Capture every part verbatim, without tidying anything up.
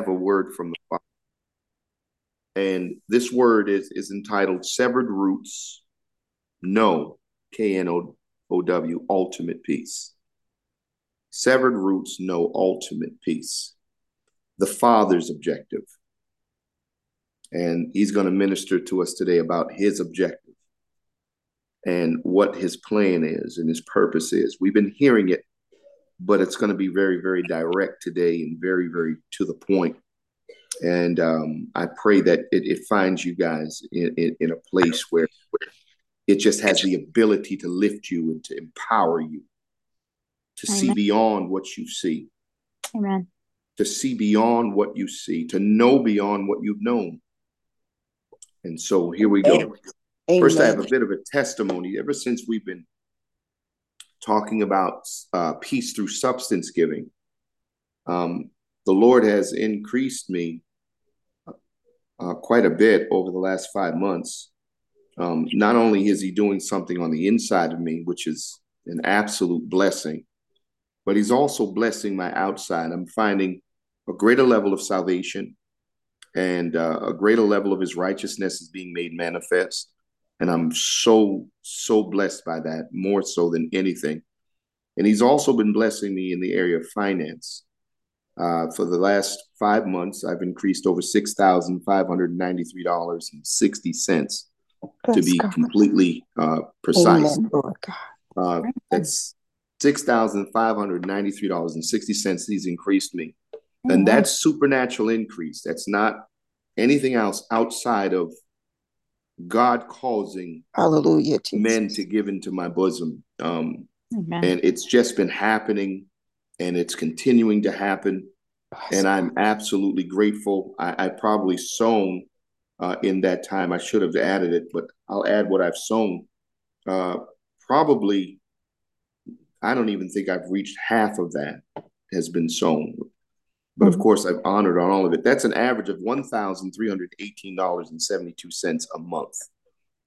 have a word from the Father. And this word is, is entitled Severed Roots, No, K N O W, Ultimate Peace. Severed Roots, No, Ultimate Peace. The Father's Objective. And he's going to minister to us today about his objective and what his plan is and his purpose is. We've been hearing it, but it's going to be very, very direct today and very, very to the point. And um, I pray that it, it finds you guys in, in, in a place where, where it just has the ability to lift you and to empower you to Amen. See beyond what you see. Amen. To see beyond what you see, to know beyond what you've known. And so here we go. Amen. First, I have a bit of a testimony. Ever since we've been talking about uh, peace through substance giving, um, the Lord has increased me uh, quite a bit over the last five months. Um, not only is he doing something on the inside of me, which is an absolute blessing, but he's also blessing my outside. I'm finding a greater level of salvation and uh, a greater level of his righteousness is being made manifest. And I'm so, so blessed by that, more so than anything. And he's also been blessing me in the area of finance. Uh, for the last five months, I've increased over six thousand five hundred ninety-three dollars and sixty cents to be God. completely uh, precise. Amen, Lord God. Uh, that's six thousand five hundred ninety-three dollars and sixty cents he's increased me. Amen. And that's supernatural increase. That's not anything else outside of God causing Hallelujah, men Jesus. to give into my bosom. Um, Amen. And it's just been happening. And it's continuing to happen. And I'm absolutely grateful. I, I probably sown uh, in that time. I should have added it, but I'll add what I've sown. Uh, probably, I don't even think I've reached half of that has been sown. But mm-hmm. of course, I've honored on all of it. That's an average of one thousand three hundred eighteen dollars and seventy-two cents a month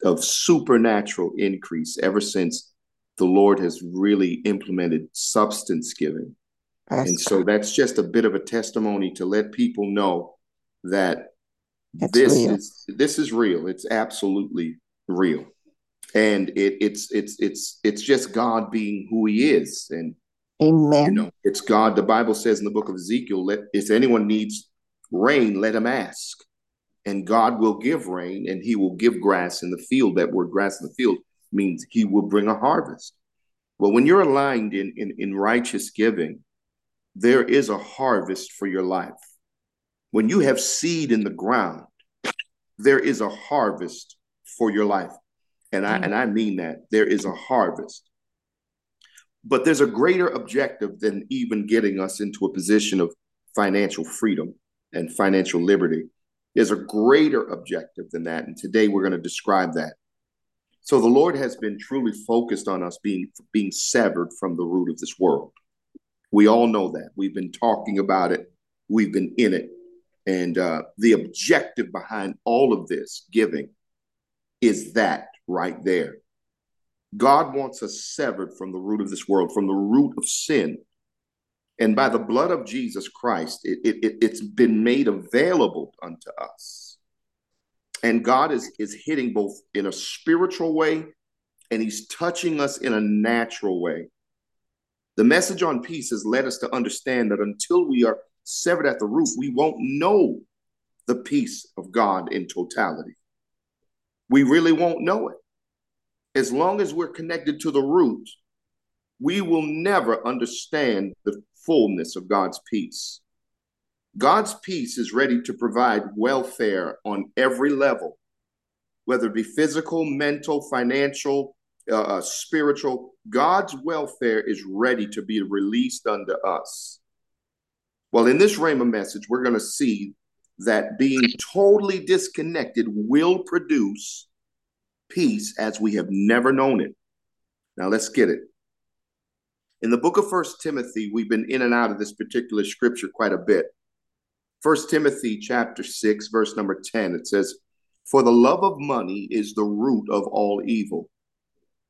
of supernatural increase ever since the Lord has really implemented substance giving. That's and so that's just a bit of a testimony to let people know that this real. is this is real. It's absolutely real. And it it's it's it's it's just God being who he is. And Amen. You know, it's God. The Bible says in the book of Ezekiel, let if anyone needs rain, let him ask. And God will give rain, and he will give grass in the field. That word grass in the field means he will bring a harvest. But when you're aligned in, in, in righteous giving, there is a harvest for your life. When you have seed in the ground, there is a harvest for your life. And I, and I mean that. There is a harvest. But there's a greater objective than even getting us into a position of financial freedom and financial liberty. There's a greater objective than that. And today we're going to describe that. So the Lord has been truly focused on us being, being severed from the root of this world. We all know that. We've been talking about it. We've been in it. And uh, the objective behind all of this giving is that right there. God wants us severed from the root of this world, from the root of sin. And by the blood of Jesus Christ, it, it, it's been made available unto us. And God is, is hitting both in a spiritual way, and he's touching us in a natural way. The message on peace has led us to understand that until we are severed at the root, we won't know the peace of God in totality. We really won't know it. As long as we're connected to the root, we will never understand the fullness of God's peace. God's peace is ready to provide welfare on every level, whether it be physical, mental, financial, uh, spiritual. God's welfare is ready to be released unto us. Well, in this Rhema message, we're going to see that being totally disconnected will produce peace as we have never known it. Now, let's get it. In the book of First Timothy, we've been in and out of this particular scripture quite a bit. First Timothy chapter six, verse number ten, it says, "For the love of money is the root of all evil,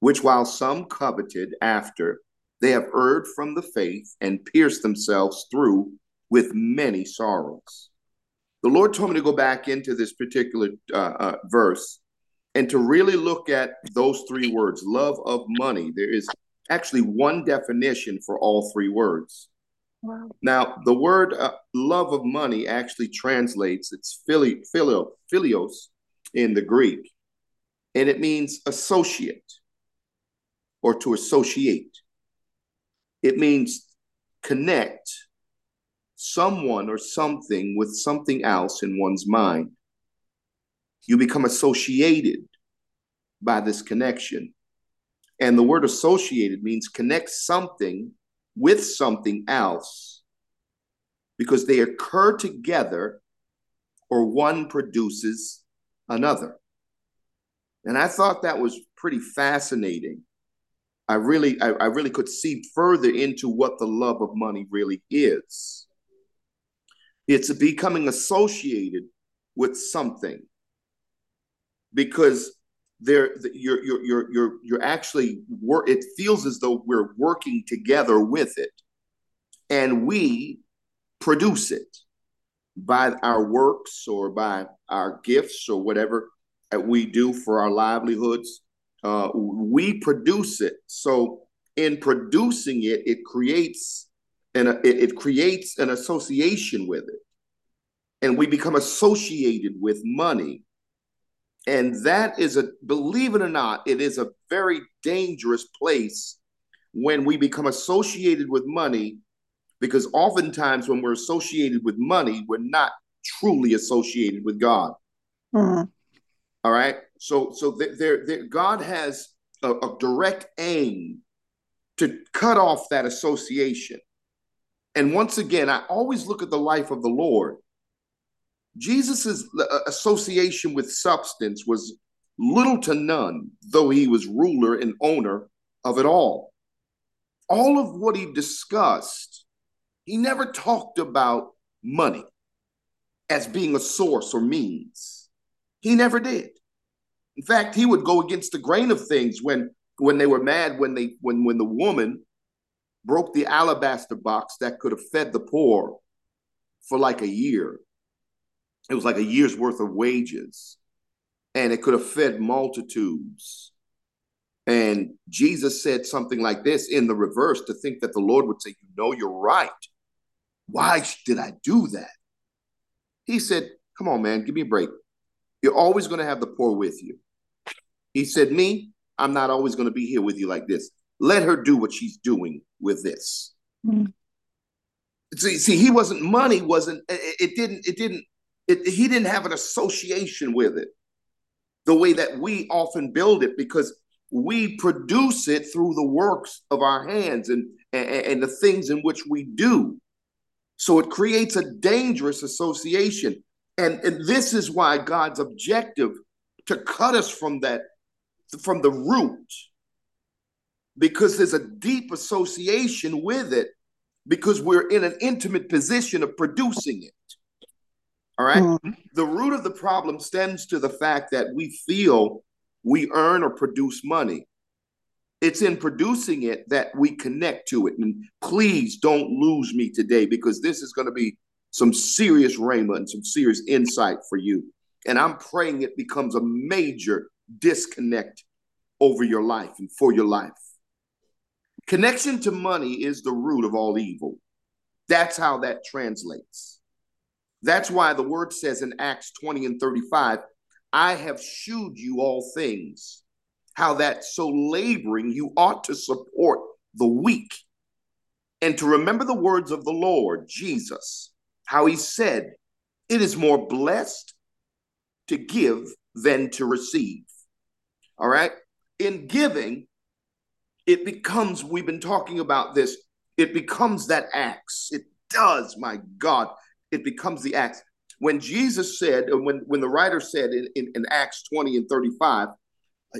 which while some coveted after, they have erred from the faith and pierced themselves through with many sorrows. The Lord told me to go back into this particular uh, uh, verse and to really look at those three words, love of money. There is actually one definition for all three words. Wow. Now, the word uh, love of money actually translates, it's phili- philio, philios in the Greek, and it means associate or to associate. It means connect someone or something with something else in one's mind. You become associated by this connection. And the word associated means connect something with something else because they occur together or one produces another. And I thought that was pretty fascinating. I really, I, I really could see further into what the love of money really is. It's becoming associated with something because There, you're, you're, you're, you're, you're actually, wor- it feels as though we're working together with it, and we produce it by our works or by our gifts or whatever that we do for our livelihoods. Uh, we produce it. So, in producing it, it creates an it, it creates an association with it, and we become associated with money. And that is a, believe it or not, it is a very dangerous place when we become associated with money, because oftentimes when we're associated with money, we're not truly associated with God. Mm-hmm. All right. So, so th- there, there, God has a, a direct aim to cut off that association. And once again, I always look at the life of the Lord. Jesus's association with substance was little to none, though he was ruler and owner of it all. All of what he discussed, he never talked about money as being a source or means. He never did. In fact, he would go against the grain of things when, when they were mad, when they when when the woman broke the alabaster box that could have fed the poor for like a year. It was like a year's worth of wages, and it could have fed multitudes. And Jesus said something like this in the reverse, to think that the Lord would say, you know, you're right. Why did I do that? He said, come on, man, give me a break. You're always going to have the poor with you. He said, me, I'm not always going to be here with you like this. Let her do what she's doing with this. Mm-hmm. See, see, he wasn't, money wasn't, it, it didn't, it didn't. It, he didn't have an association with it the way that we often build it, because we produce it through the works of our hands and, and, and the things in which we do. So it creates a dangerous association. And, and this is why God's objective to cut us from that, from the root, because there's a deep association with it, because we're in an intimate position of producing it. All right. Mm-hmm. The root of the problem stems to the fact that we feel we earn or produce money. It's in producing it that we connect to it. And please don't lose me today, because this is going to be some serious rhema and some serious insight for you. And I'm praying it becomes a major disconnect over your life and for your life. Connection to money is the root of all evil. That's how that translates. That's why the word says in Acts twenty and thirty-five, I have shewed you all things, how that so laboring you ought to support the weak, and to remember the words of the Lord Jesus, how he said, it is more blessed to give than to receive. All right. In giving, it becomes, we've been talking about this, it becomes that axe. It does, my God. It becomes the axe. When Jesus said, when, when the writer said in, in, in Acts twenty and thirty-five,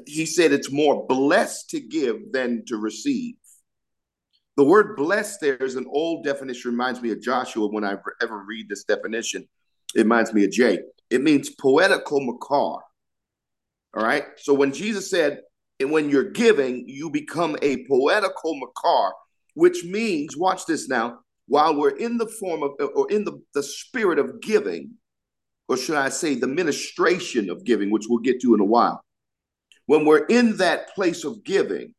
he said it's more blessed to give than to receive. The word blessed there is an old definition, reminds me of Joshua. When I ever read this definition, it reminds me of Jay. It means poetical makar. All right. So when Jesus said, and when you're giving, you become a poetical makar, which means, watch this now, while we're in the form of, or in the, the spirit of giving, or should I say the ministration of giving, which we'll get to in a while, when we're in that place of giving,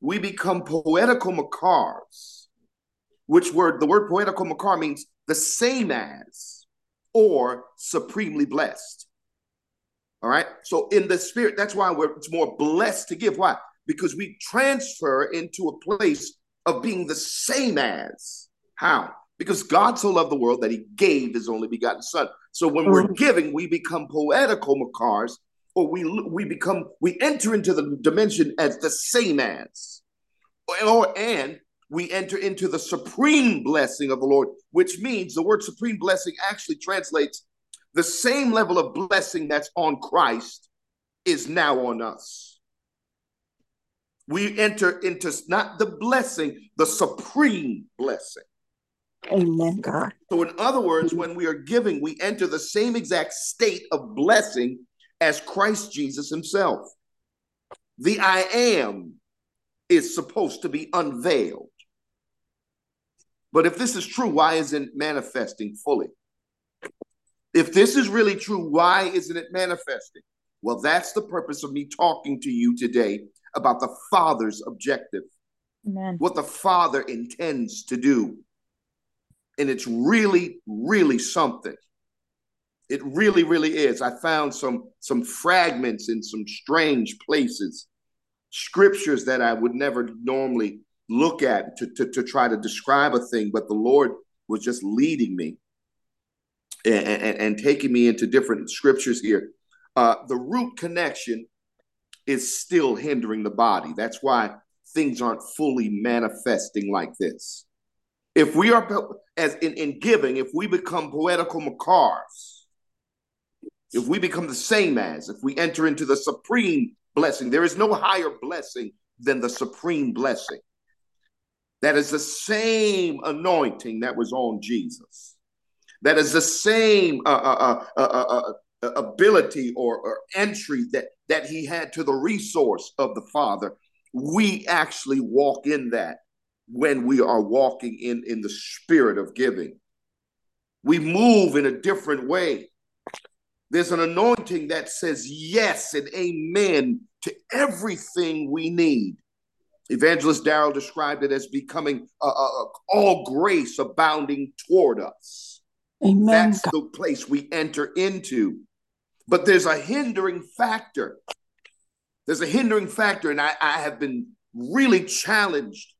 we become poetical makars, which word, the word poetical makar means the same as or supremely blessed. All right. So in the spirit, that's why we're it's more blessed to give. Why? Because we transfer into a place of being the same as. How? Because God so loved the world that he gave his only begotten son. So when mm-hmm. we're giving, we become poetical makars, or we we become we enter into the dimension as the same as, or and we enter into the supreme blessing of the Lord, which means the word supreme blessing actually translates the same level of blessing that's on Christ is now on us. We enter into not the blessing, the supreme blessing. Amen, God. So in other words, when we are giving, we enter the same exact state of blessing as Christ Jesus himself. The I am is supposed to be unveiled. But if this is true, why isn't it manifesting fully? If this is really true, why isn't it manifesting? Well, that's the purpose of me talking to you today about the Father's objective. Amen. What the Father intends to do. And it's really, really something. It really, really is. I found some, some fragments in some strange places, scriptures that I would never normally look at to, to, to try to describe a thing, but the Lord was just leading me. And, and, and taking me into different scriptures here. Uh, the root connection is still hindering the body. That's why things aren't fully manifesting like this. If we are, as in, in giving, if we become poetical makars, if we become the same as, if we enter into the supreme blessing, there is no higher blessing than the supreme blessing. That is the same anointing that was on Jesus. That is the same uh, uh, uh, uh, uh, ability or, or entry that, that he had to the resource of the Father. We actually walk in that when we are walking in, in the spirit of giving. We move in a different way. There's an anointing that says yes and amen to everything we need. Evangelist Darrell described it as becoming uh, uh, all grace abounding toward us. Amen. That's the place we enter into. But there's a hindering factor. There's a hindering factor, and I, I have been really challenged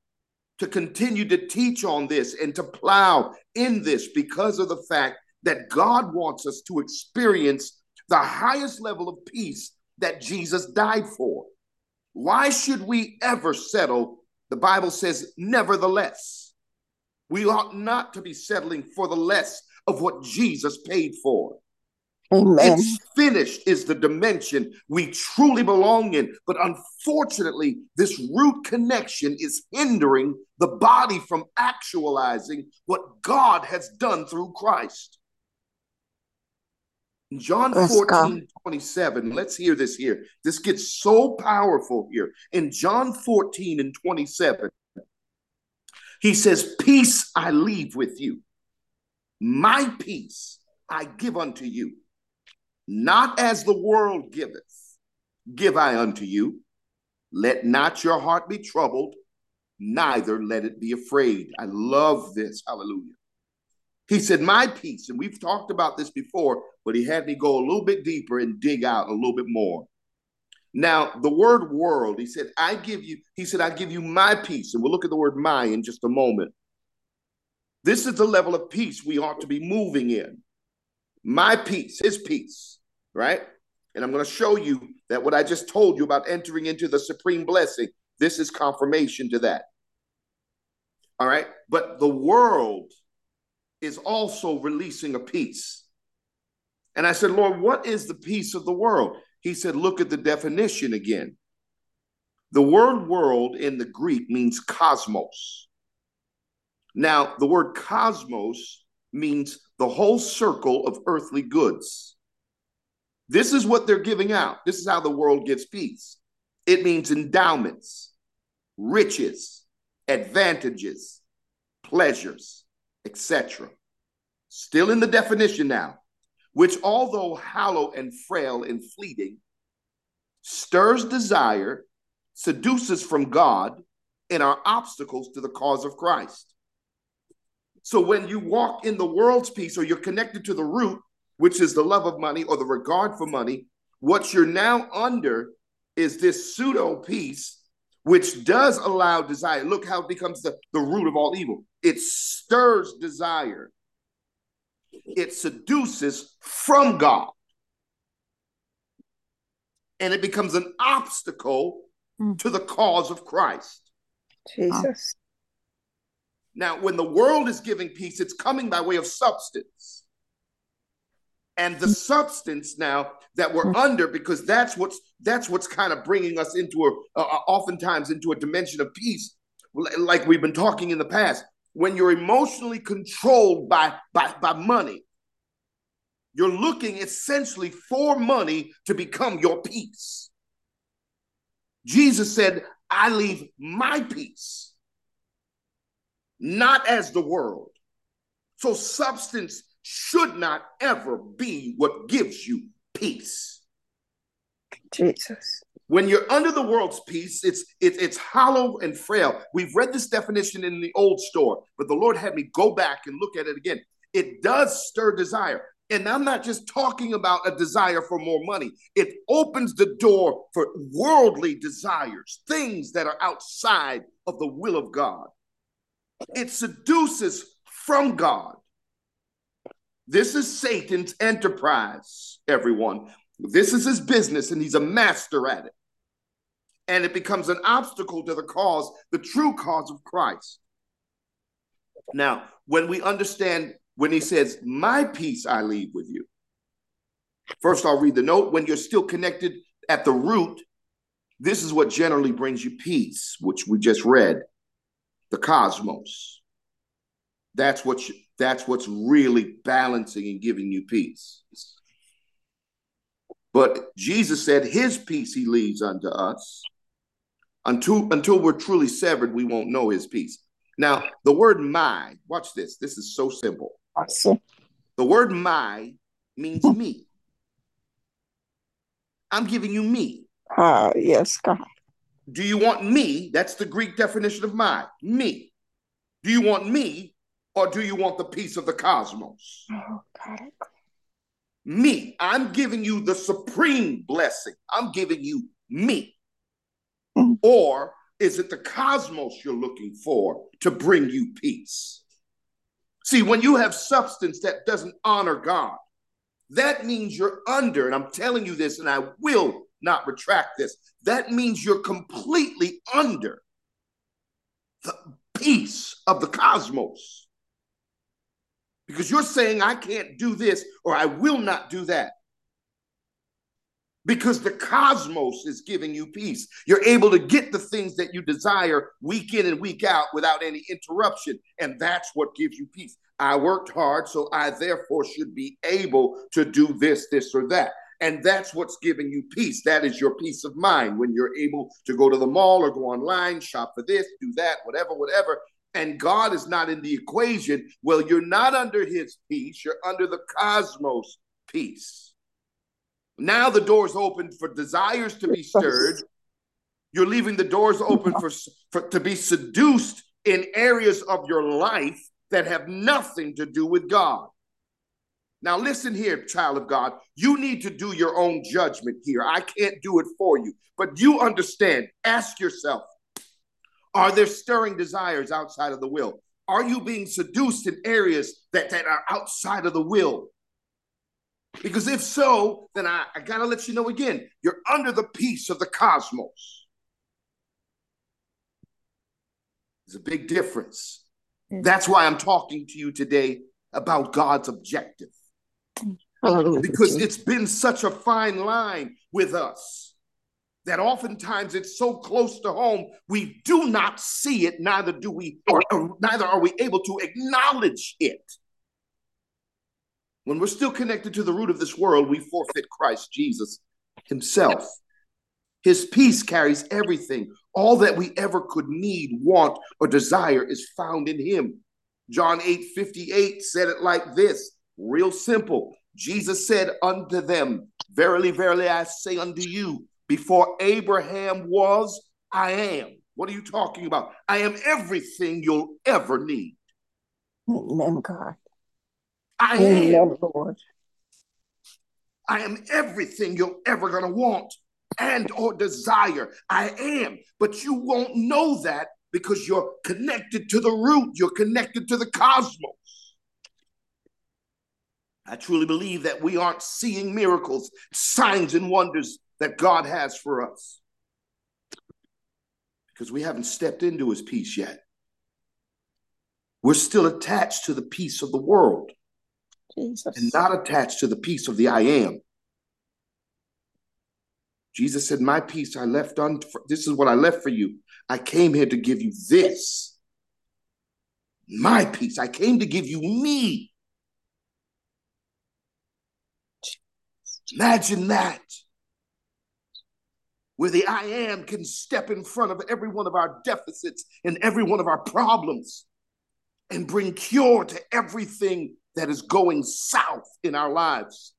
to continue to teach on this and to plow in this because of the fact that God wants us to experience the highest level of peace that Jesus died for. Why should we ever settle? The Bible says, nevertheless, we ought not to be settling for the less of what Jesus paid for. Amen. It's finished is the dimension we truly belong in. But unfortunately, this root connection is hindering the body from actualizing what God has done through Christ. In John fourteen, twenty-seven, let's hear this here. This gets so powerful here. In John fourteen and twenty-seven, he says, "Peace I leave with you. My peace I give unto you, not as the world giveth, give I unto you. Let not your heart be troubled, neither let it be afraid." I love this. Hallelujah. He said, "My peace," and we've talked about this before, but he had me go a little bit deeper and dig out a little bit more. Now, the word world, he said, I give you, he said, I give you my peace. And we'll look at the word my in just a moment. This is the level of peace we ought to be moving in. My peace, his peace, right? And I'm going to show you that what I just told you about entering into the supreme blessing, this is confirmation to that. All right? But the world is also releasing a peace. And I said, "Lord, what is the peace of the world?" He said, look at the definition again. The word world in the Greek means cosmos. Now, the word cosmos means the whole circle of earthly goods. This is what they're giving out. This is how the world gives peace. It means endowments, riches, advantages, pleasures. et cetera. Still in the definition now, which although hollow and frail and fleeting, stirs desire, seduces from God, and are obstacles to the cause of Christ. So when you walk in the world's peace, or you're connected to the root, which is the love of money or the regard for money, what you're now under is this pseudo peace, which does allow desire. Look how it becomes the, the root of all evil. It stirs desire. It seduces from God. And it becomes an obstacle mm. to the cause of Christ. Jesus. Ah. Now, when the world is giving peace, it's coming by way of substance. And the substance now that we're under, because that's what's that's what's kind of bringing us into a, uh, oftentimes into a dimension of peace, like we've been talking in the past. When you're emotionally controlled by, by, by money, you're looking essentially for money to become your peace. Jesus said, I leave my peace, not as the world. So substance should not ever be what gives you peace. Jesus. When you're under the world's peace, it's it, it's hollow and frail. We've read this definition in the old store, but the Lord had me go back and look at it again. It does stir desire. And I'm not just talking about a desire for more money. It opens the door for worldly desires, things that are outside of the will of God. It seduces from God. This is Satan's enterprise, everyone. This is his business, and he's a master at it. And it becomes an obstacle to the cause, the true cause of Christ. Now, when we understand, when he says, my peace I leave with you. First, I'll read the note. When you're still connected at the root, this is what generally brings you peace, which we just read, the cosmos. That's what you, that's what's really balancing and giving you peace. But Jesus said his peace he leaves unto us. Until, until we're truly severed, we won't know his peace. Now, the word my, watch this. This is so simple. Awesome. The word my means me. I'm giving you me. Ah, uh, yes, God. Do you want me? That's the Greek definition of my, me. Do you want me? Or do you want the peace of the cosmos? Oh, God. Me. I'm giving you the supreme blessing. I'm giving you me. Mm. Or is it the cosmos you're looking for to bring you peace? See, when you have substance that doesn't honor God, that means you're under, and I'm telling you this, and I will not retract this, that means you're completely under the peace of the cosmos. Because you're saying, I can't do this, or I will not do that. Because the cosmos is giving you peace. You're able to get the things that you desire week in and week out without any interruption. And that's what gives you peace. I worked hard, so I therefore should be able to do this, this, or that. And that's what's giving you peace. That is your peace of mind when you're able to go to the mall or go online, shop for this, do that, whatever, whatever. And God is not in the equation. Well, you're not under his peace. You're under the cosmos peace. Now the door's open for desires to be stirred. You're leaving the doors open for, for to be seduced in areas of your life that have nothing to do with God. Now listen here, child of God. You need to do your own judgment here. I can't do it for you. But you understand. Ask yourself. Are there stirring desires outside of the will? Are you being seduced in areas that, that are outside of the will? Because if so, then I, I got to let you know again, you're under the peace of the cosmos. There's a big difference. That's why I'm talking to you today about God's objective. Because it's been such a fine line with us. That oftentimes it's so close to home, we do not see it, neither do we, or, or neither are we able to acknowledge it. When we're still connected to the root of this world, we forfeit Christ Jesus himself. His peace carries everything. All that we ever could need, want, or desire is found in him. John eight fifty-eight said it like this, real simple. Jesus said unto them, verily, verily, I say unto you, before Abraham was, I am. What are you talking about? I am everything you'll ever need. Amen, God. I am. Amen, Lord. I am everything you're ever going to want and or desire. I am. But you won't know that because you're connected to the root. You're connected to the cosmos. I truly believe that we aren't seeing miracles, signs and wonders that God has for us because we haven't stepped into his peace yet. We're still attached to the peace of the world Jesus. And not attached to the peace of the I am. Jesus said, my peace I left on, this is what I left for you. I came here to give you this. My peace. I came to give you me. Imagine that. Where the I am can step in front of every one of our deficits and every one of our problems and bring cure to everything that is going south in our lives.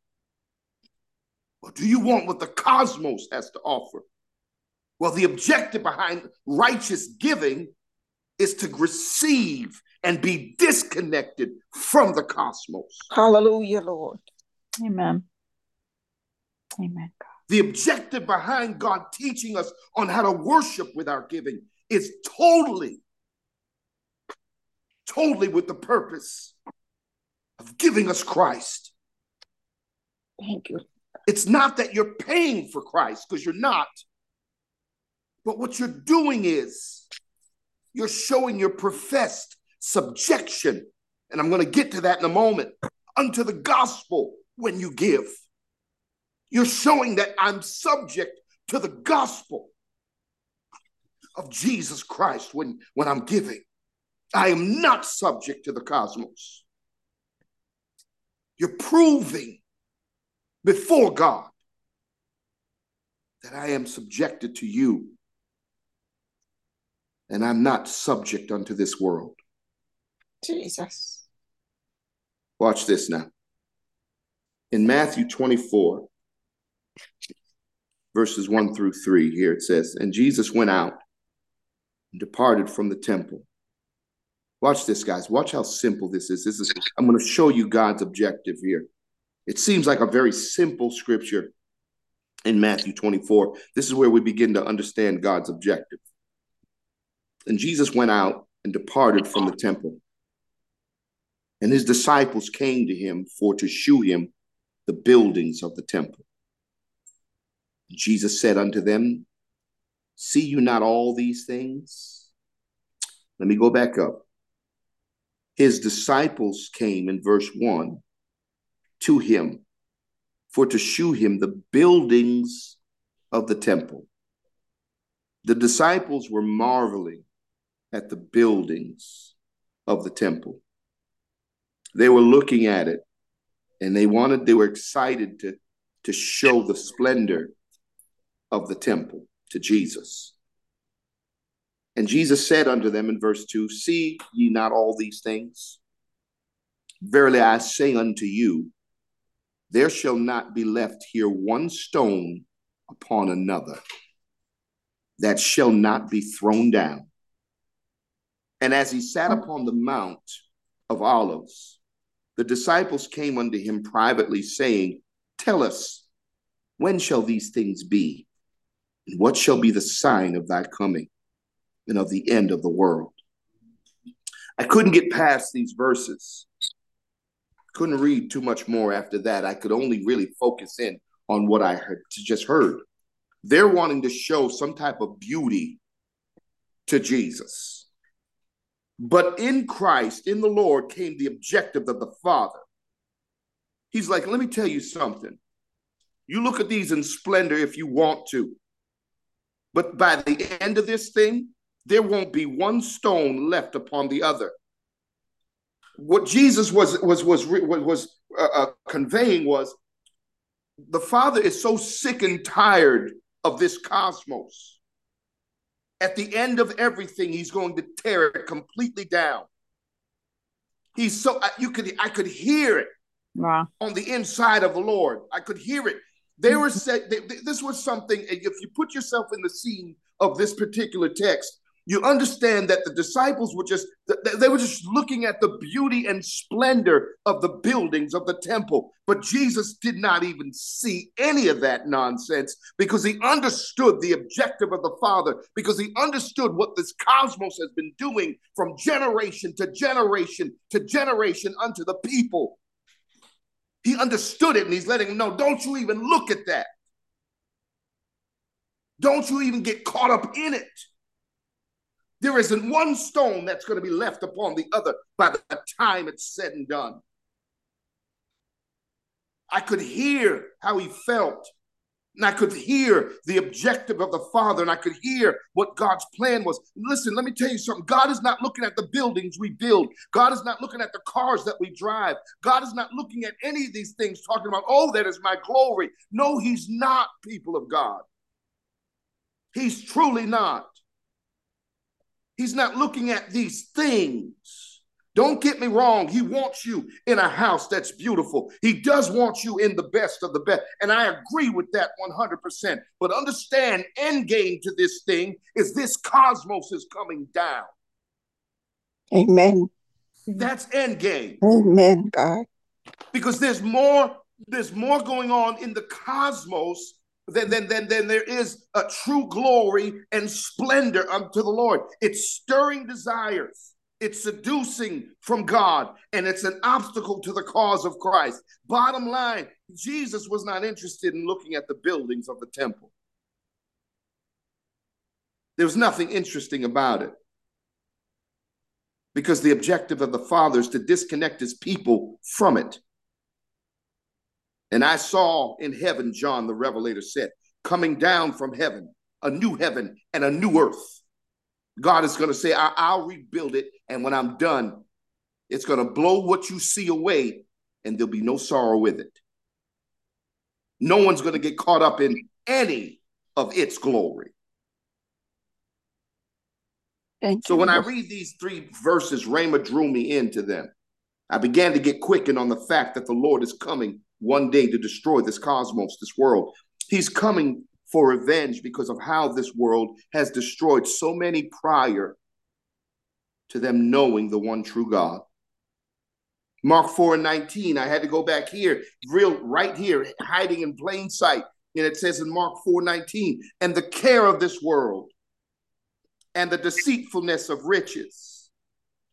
Or do you want what the cosmos has to offer? Well, the objective behind righteous giving is to receive and be disconnected from the cosmos. Hallelujah, Lord. Amen. Amen, God. The objective behind God teaching us on how to worship with our giving is totally, totally with the purpose of giving us Christ. Thank you. It's not that you're paying for Christ, because you're not. But what you're doing is you're showing your professed subjection. And I'm going to get to that in a moment. Unto the gospel when you give. You're showing that I'm subject to the gospel of Jesus Christ when, when I'm giving. I am not subject to the cosmos. You're proving before God that I am subjected to you and I'm not subject unto this world. Jesus. Watch this now. In Matthew twenty-four, verses one through three, here it says, and Jesus went out and departed from the temple. Watch this, guys. Watch how simple this is. This is, I'm going to show you God's objective here. It seems like a very simple scripture in Matthew twenty-four. This is where we begin to understand God's objective. And Jesus went out and departed from the temple. And his disciples came to him for to shew him the buildings of the temple. Jesus said unto them, see you not all these things? Let me go back up. His disciples came in verse one to him for to shew him the buildings of the temple. The disciples were marveling at the buildings of the temple. They were looking at it and they wanted, they were excited to, to show the splendor of the temple to Jesus. And Jesus said unto them in verse two, see ye not all these things? Verily I say unto you, there shall not be left here one stone upon another that shall not be thrown down. And as he sat upon the Mount of Olives, the disciples came unto him privately, saying, tell us, when shall these things be? And what shall be the sign of thy coming and of the end of the world? I couldn't get past these verses. Couldn't read too much more after that. I could only really focus in on what I heard, just heard. They're wanting to show some type of beauty to Jesus. But in Christ, in the Lord, came the objective of the Father. He's like, let me tell you something. You look at these in splendor if you want to. But by the end of this thing, there won't be one stone left upon the other. What Jesus was was was was uh, conveying was the Father is so sick and tired of this cosmos. At the end of everything, he's going to tear it completely down. He's so, you could, I could hear it wow. on the inside of the Lord. I could hear it. They were said, they, this was something, if you put yourself in the scene of this particular text, you understand that the disciples were just, they were just looking at the beauty and splendor of the buildings of the temple. But Jesus did not even see any of that nonsense because he understood the objective of the Father, because he understood what this cosmos has been doing from generation to generation to generation unto the people. He understood it, and he's letting them know, don't you even look at that. Don't you even get caught up in it. There isn't one stone that's going to be left upon the other by the time it's said and done. I could hear how he felt, and I could hear the objective of the Father, and I could hear what God's plan was. Listen, let me tell you something. God is not looking at the buildings we build. God is not looking at the cars that we drive. God is not looking at any of these things talking about, oh, that is my glory. No, he's not, people of God. He's truly not. He's not looking at these things. Don't get me wrong. He wants you in a house that's beautiful. He does want you in the best of the best. And I agree with that one hundred percent. But understand, end game to this thing is this cosmos is coming down. Amen. That's end game. Amen, God. Because there's more, there's more going on in the cosmos Then, then, then, then there is a true glory and splendor unto the Lord. It's stirring desires. It's seducing from God. And it's an obstacle to the cause of Christ. Bottom line, Jesus was not interested in looking at the buildings of the temple. There was nothing interesting about it. Because the objective of the Father is to disconnect his people from it. And I saw in heaven, John the Revelator said, coming down from heaven, a new heaven and a new earth. God is going to say, I- I'll rebuild it. And when I'm done, it's going to blow what you see away and there'll be no sorrow with it. No one's going to get caught up in any of its glory. Thank so you. When I read these three verses, Rhema drew me into them. I began to get quickened on the fact that the Lord is coming one day to destroy this cosmos, this world. He's coming for revenge because of how this world has destroyed so many prior to them knowing the one true God. Mark four and nineteen, I had to go back here, real right here, hiding in plain sight. And it says in Mark four nineteen, and the care of this world and the deceitfulness of riches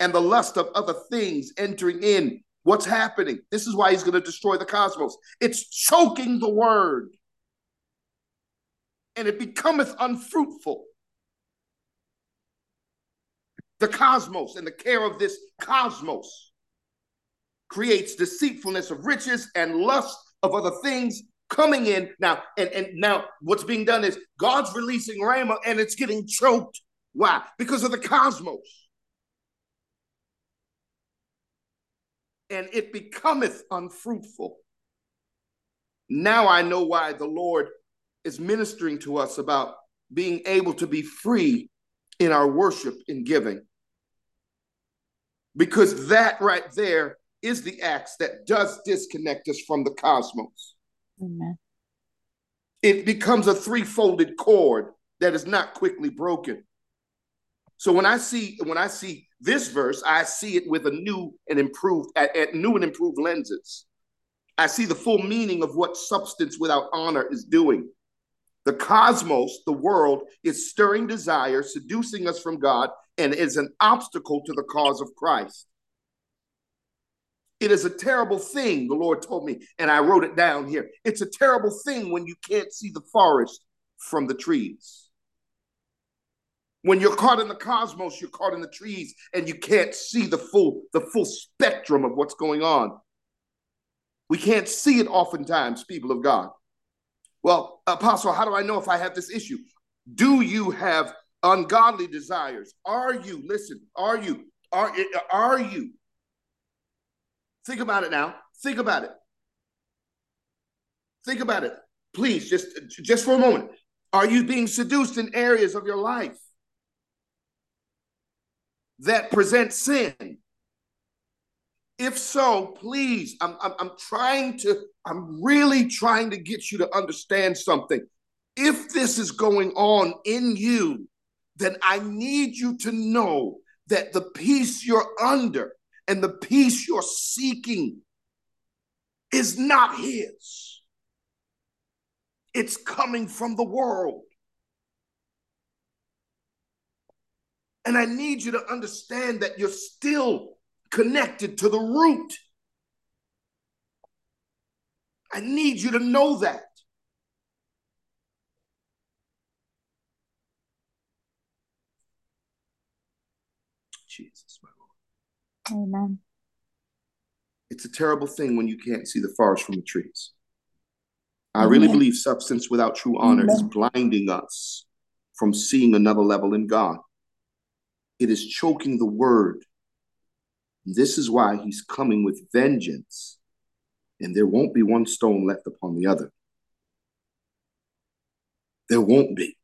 and the lust of other things entering in. What's happening? This is why he's going to destroy the cosmos. It's choking the word. And it becometh unfruitful. The cosmos and the care of this cosmos creates deceitfulness of riches and lust of other things coming in. Now, and, and now what's being done is God's releasing Rhema and it's getting choked. Why? Because of the cosmos. And it becometh unfruitful. Now I know why the Lord is ministering to us about being able to be free in our worship and giving. Because that right there is the acts that does disconnect us from the cosmos. Amen. It becomes a three-folded cord that is not quickly broken. So when I see, when I see, this verse, I see it with a new and improved, at, at new and improved lenses. I see the full meaning of what substance without honor is doing. The cosmos, the world, is stirring desire, seducing us from God, and is an obstacle to the cause of Christ. It is a terrible thing, the Lord told me, and I wrote it down here. It's a terrible thing when you can't see the forest from the trees. When you're caught in the cosmos, you're caught in the trees and you can't see the full, the full spectrum of what's going on. We can't see it oftentimes, people of God. Well, Apostle, how do I know if I have this issue? Do you have ungodly desires? Are you, listen, are you, are, are you? Think about it now. Think about it. Think about it. Please, just, just for a moment. Are you being seduced in areas of your life that presents sin? If so, please, I'm, I'm, I'm trying to, I'm really trying to get you to understand something. If this is going on in you, then I need you to know that the peace you're under and the peace you're seeking is not his. It's coming from the world. And I need you to understand that you're still connected to the root. I need you to know that. Jesus, my Lord. Amen. It's a terrible thing when you can't see the forest from the trees. I Amen. really believe substance without true honor Amen. is blinding us from seeing another level in God. It is choking the word. This is why he's coming with vengeance, and there won't be one stone left upon the other. There won't be.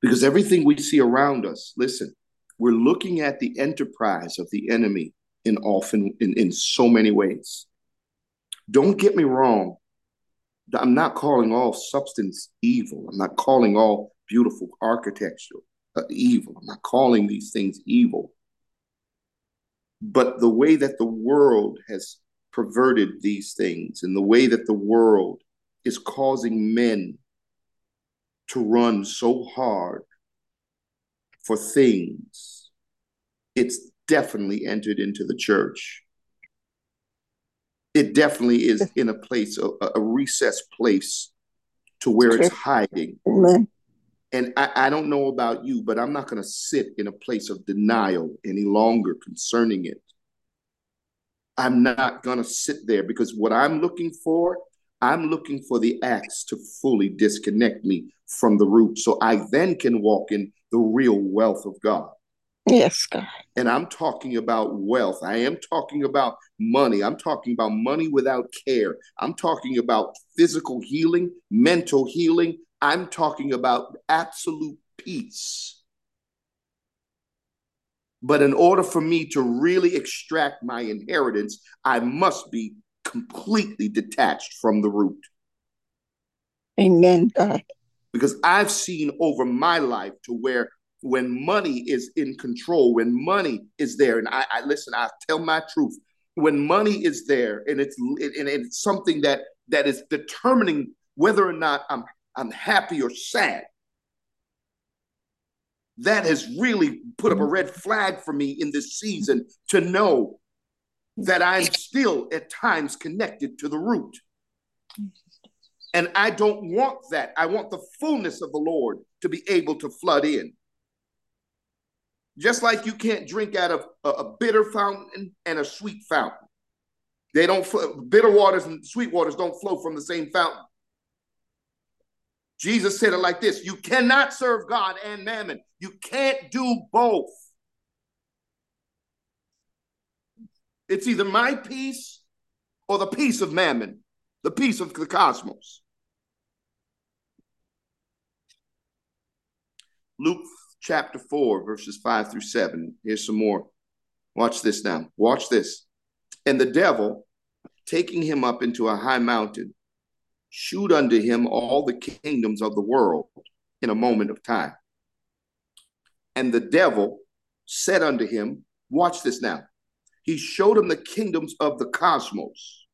Because everything we see around us, listen, we're looking at the enterprise of the enemy in often in, in so many ways. Don't get me wrong. I'm not calling all substance evil. I'm not calling all beautiful architecture Uh, evil. I'm not calling these things evil. But the way that the world has perverted these things and the way that the world is causing men to run so hard for things, it's definitely entered into the church. It definitely is in a place, a, a recessed place to where it's hiding. Amen. And I, I don't know about you, but I'm not going to sit in a place of denial any longer concerning it. I'm not going to sit there, because what I'm looking for, I'm looking for the axe to fully disconnect me from the root, so I then can walk in the real wealth of God. Yes, God. And I'm talking about wealth. I am talking about money. I'm talking about money without care. I'm talking about physical healing, mental healing. I'm talking about absolute peace. But in order for me to really extract my inheritance, I must be completely detached from the root. Amen, God. Because I've seen over my life to where when money is in control, when money is there, and I, I listen, I tell my truth, when money is there and it's, and it's something that, that is determining whether or not I'm I'm happy or sad, that has really put up a red flag for me in this season to know that I'm still at times connected to the root. And I don't want that. I want the fullness of the Lord to be able to flood in. Just like you can't drink out of a, a bitter fountain and a sweet fountain. They don't, bitter waters and sweet waters don't flow from the same fountain. Jesus said it like this: you cannot serve God and mammon. You can't do both. It's either my peace or the peace of mammon, the peace of the cosmos. Luke chapter four, verses five through seven. Here's some more. Watch this now. Watch this. And the devil, taking him up into a high mountain, shewed unto him all the kingdoms of the world in a moment of time. And the devil said unto him, watch this now. He showed him the kingdoms of the cosmos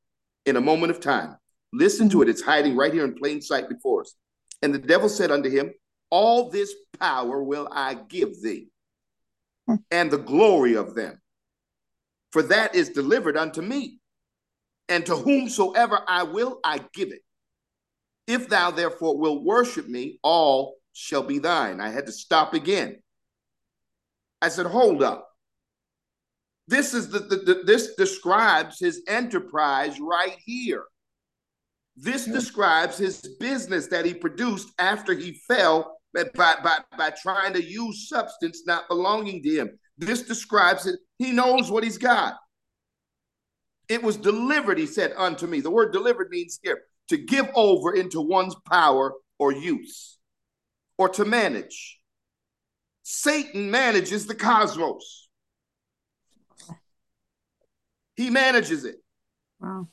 in a moment of time. Listen to it. It's hiding right here in plain sight before us. And the devil said unto him, all this power will I give thee, and the glory of them, for that is delivered unto me, and to whomsoever I will, I give it. If thou therefore wilt worship me, all shall be thine. I had to stop again. I said, hold up. This is the, the, the this describes his enterprise right here. This yeah. describes his business that he produced after he fell by, by, by trying to use substance not belonging to him. This describes it. He knows what he's got. It was delivered, he said, unto me. The word delivered means here, to give over into one's power or use, or to manage. Satan manages the cosmos. He manages it. Wow.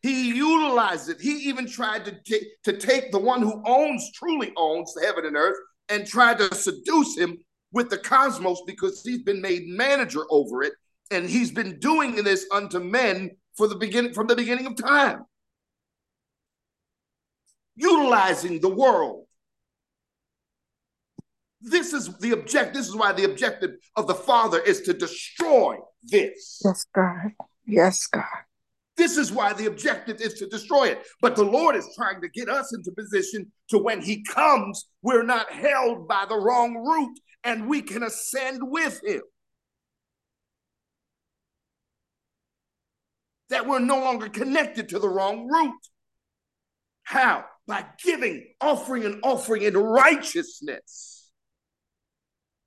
He utilizes it. He even tried to, t- to take the one who owns, truly owns the heaven and earth, and tried to seduce him with the cosmos, because he's been made manager over it. And he's been doing this unto men for the beginning, from the beginning of time. Utilizing the world. This is the object. This is why the objective of the Father is to destroy this. Yes, God. Yes, God. This is why the objective is to destroy it. But the Lord is trying to get us into position to, when he comes, we're not held by the wrong root and we can ascend with him. That we're no longer connected to the wrong root. How? By giving, offering, and offering in righteousness.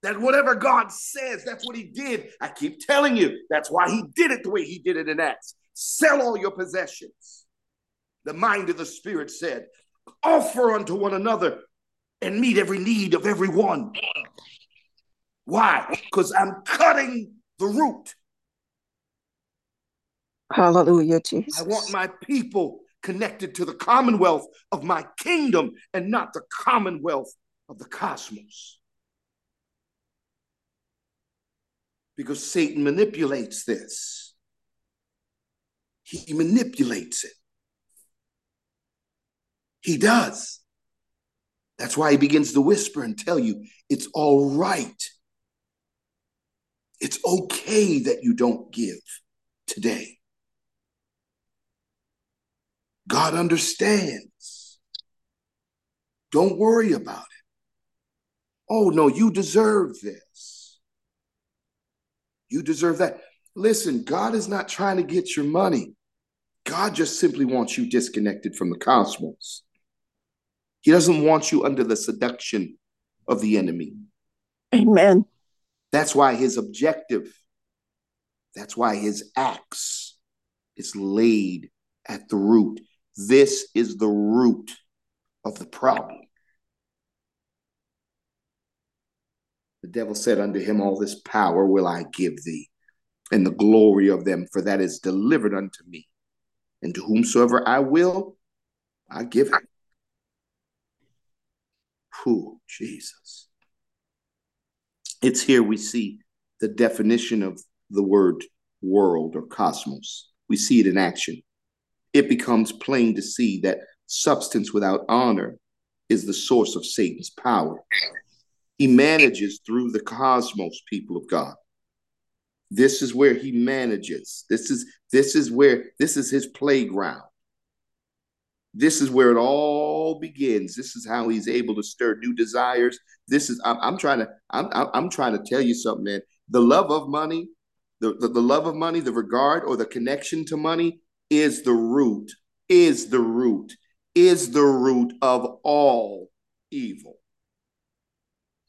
That whatever God says, that's what he did. I keep telling you, that's why he did it the way he did it in Acts. Sell all your possessions. The mind of the Spirit said, offer unto one another and meet every need of every one. Why? Because I'm cutting the root. Hallelujah, Jesus. I want my people connected to the commonwealth of my kingdom and not the commonwealth of the cosmos. Because Satan manipulates this. He manipulates it. He does. That's why he begins to whisper and tell you, it's all right. It's okay that you don't give today. God understands. Don't worry about it. Oh, no, you deserve this. You deserve that. Listen, God is not trying to get your money. God just simply wants you disconnected from the cosmos. He doesn't want you under the seduction of the enemy. Amen. That's why his objective, that's why his axe is laid at the root. This is the root of the problem. The devil said unto him, all this power will I give thee, and the glory of them, for that is delivered unto me. And to whomsoever I will, I give it. Whew, Jesus. It's here we see the definition of the word world or cosmos. We see it in action. It becomes plain to see that substance without honor is the source of Satan's power. He manages through the cosmos, people of God. This is where he manages. This is, this is where, this is his playground. This is where it all begins. This is how he's able to stir new desires. This is, I'm, I'm trying to, I'm, I'm trying to tell you something, man. The love of money, the, the, the love of money, the regard or the connection to money is the root, is the root, is the root of all evil.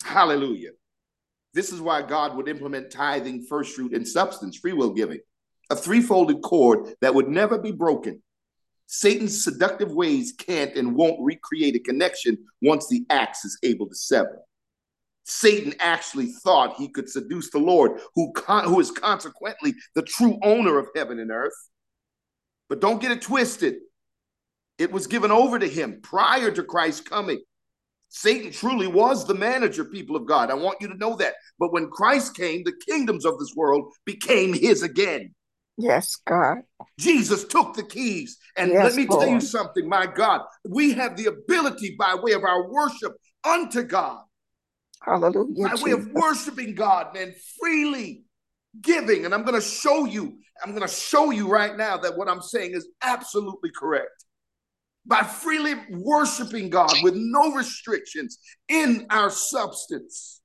Hallelujah. This is why God would implement tithing, first fruit, and substance, free will giving, a threefolded cord that would never be broken. Satan's seductive ways can't and won't recreate a connection once the axe is able to sever. Satan actually thought he could seduce the Lord, who, con- who is consequently the true owner of heaven and earth. But don't get it twisted. It was given over to him prior to Christ's coming. Satan truly was the manager, people of God. I want you to know that. But when Christ came, the kingdoms of this world became his again. Yes, God. Jesus took the keys. And yes, let me Lord. Tell you something, my God. We have the ability by way of our worship unto God. Hallelujah. By Jesus. Way of worshiping God, man, freely giving. And I'm going to show you, I'm going to show you right now that what I'm saying is absolutely correct. By freely worshiping God with no restrictions in our substance,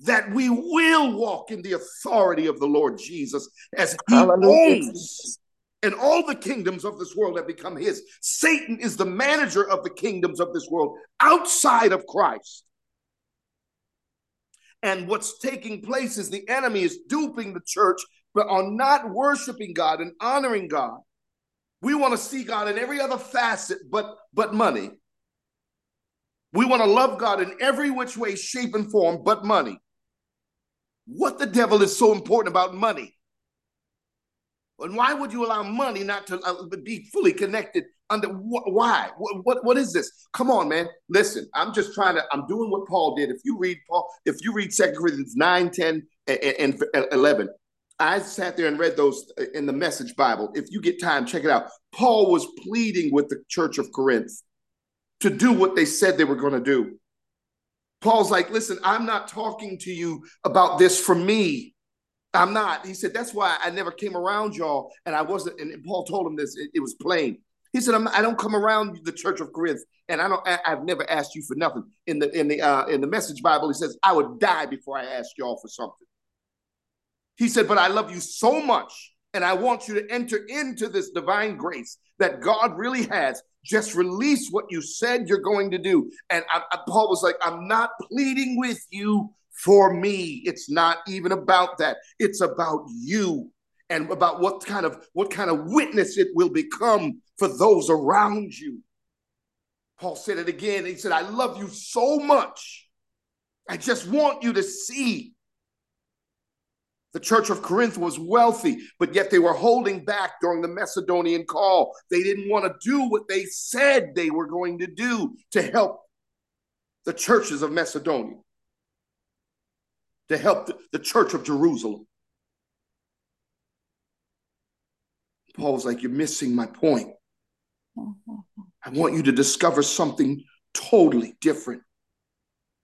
that we will walk in the authority of the Lord Jesus as he Hallelujah. Owns. And all the kingdoms of this world have become his. Satan is the manager of the kingdoms of this world outside of Christ. And what's taking place is the enemy is duping the church, but on not worshiping God and honoring God. We want to see God in every other facet but, but money. We want to love God in every which way, shape, and form but money. What the devil is so important about money? And why would you allow money not to uh, be fully connected under wh why? What, what what is this? Come on, man. Listen, I'm just trying to, I'm doing what Paul did. If you read Paul, if you read Second Corinthians nine, ten, and eleven, I sat there and read those in the Message Bible. If you get time, check it out. Paul was pleading with the church of Corinth to do what they said they were going to do. Paul's like, listen, I'm not talking to you about this for me. I'm not. He said, that's why I never came around y'all. And I wasn't. And Paul told him this. It, it was plain. He said, I'm not, I don't come around the church of Corinth. And I don't, I, I've never asked you for nothing. In the, in the, uh, in the Message Bible, he says, I would die before I asked y'all for something. He said, but I love you so much. And I want you to enter into this divine grace that God really has. Just release what you said you're going to do. And I, I, Paul was like, I'm not pleading with you for me. It's not even about that. It's about you and about what kind of what kind of witness it will become for those around you. Paul said it again. He said, I love you so much. I just want you to see. The church of Corinth was wealthy, but yet they were holding back during the Macedonian call. They didn't want to do what they said they were going to do to help the churches of Macedonia, to help the church of Jerusalem. Paul's like, you're missing my point. I want you to discover something totally different.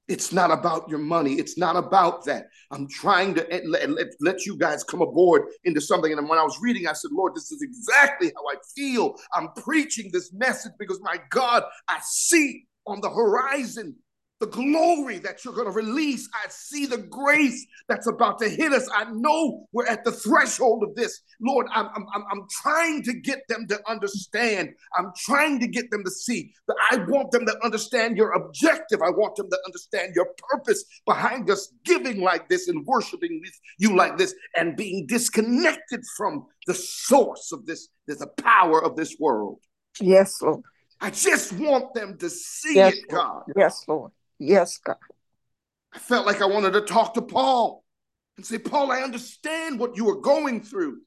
It's not about your money. It's not about that. I'm trying to let, let, let you guys come aboard into something. And when I was reading, I said, Lord, this is exactly how I feel. I'm preaching this message because, my God, I see on the horizon the glory that you're going to release. I see the grace that's about to hit us. I know we're at the threshold of this. Lord, I'm, I'm, I'm trying to get them to understand. I'm trying to get them to see. That I want them to understand your objective. I want them to understand your purpose behind us giving like this and worshiping you like this and being disconnected from the source of this, the power of this world. Yes, Lord. I just want them to see yes, it, God. Lord. Yes, Lord. Yes, God. I felt like I wanted to talk to Paul and say, Paul, I understand what you were going through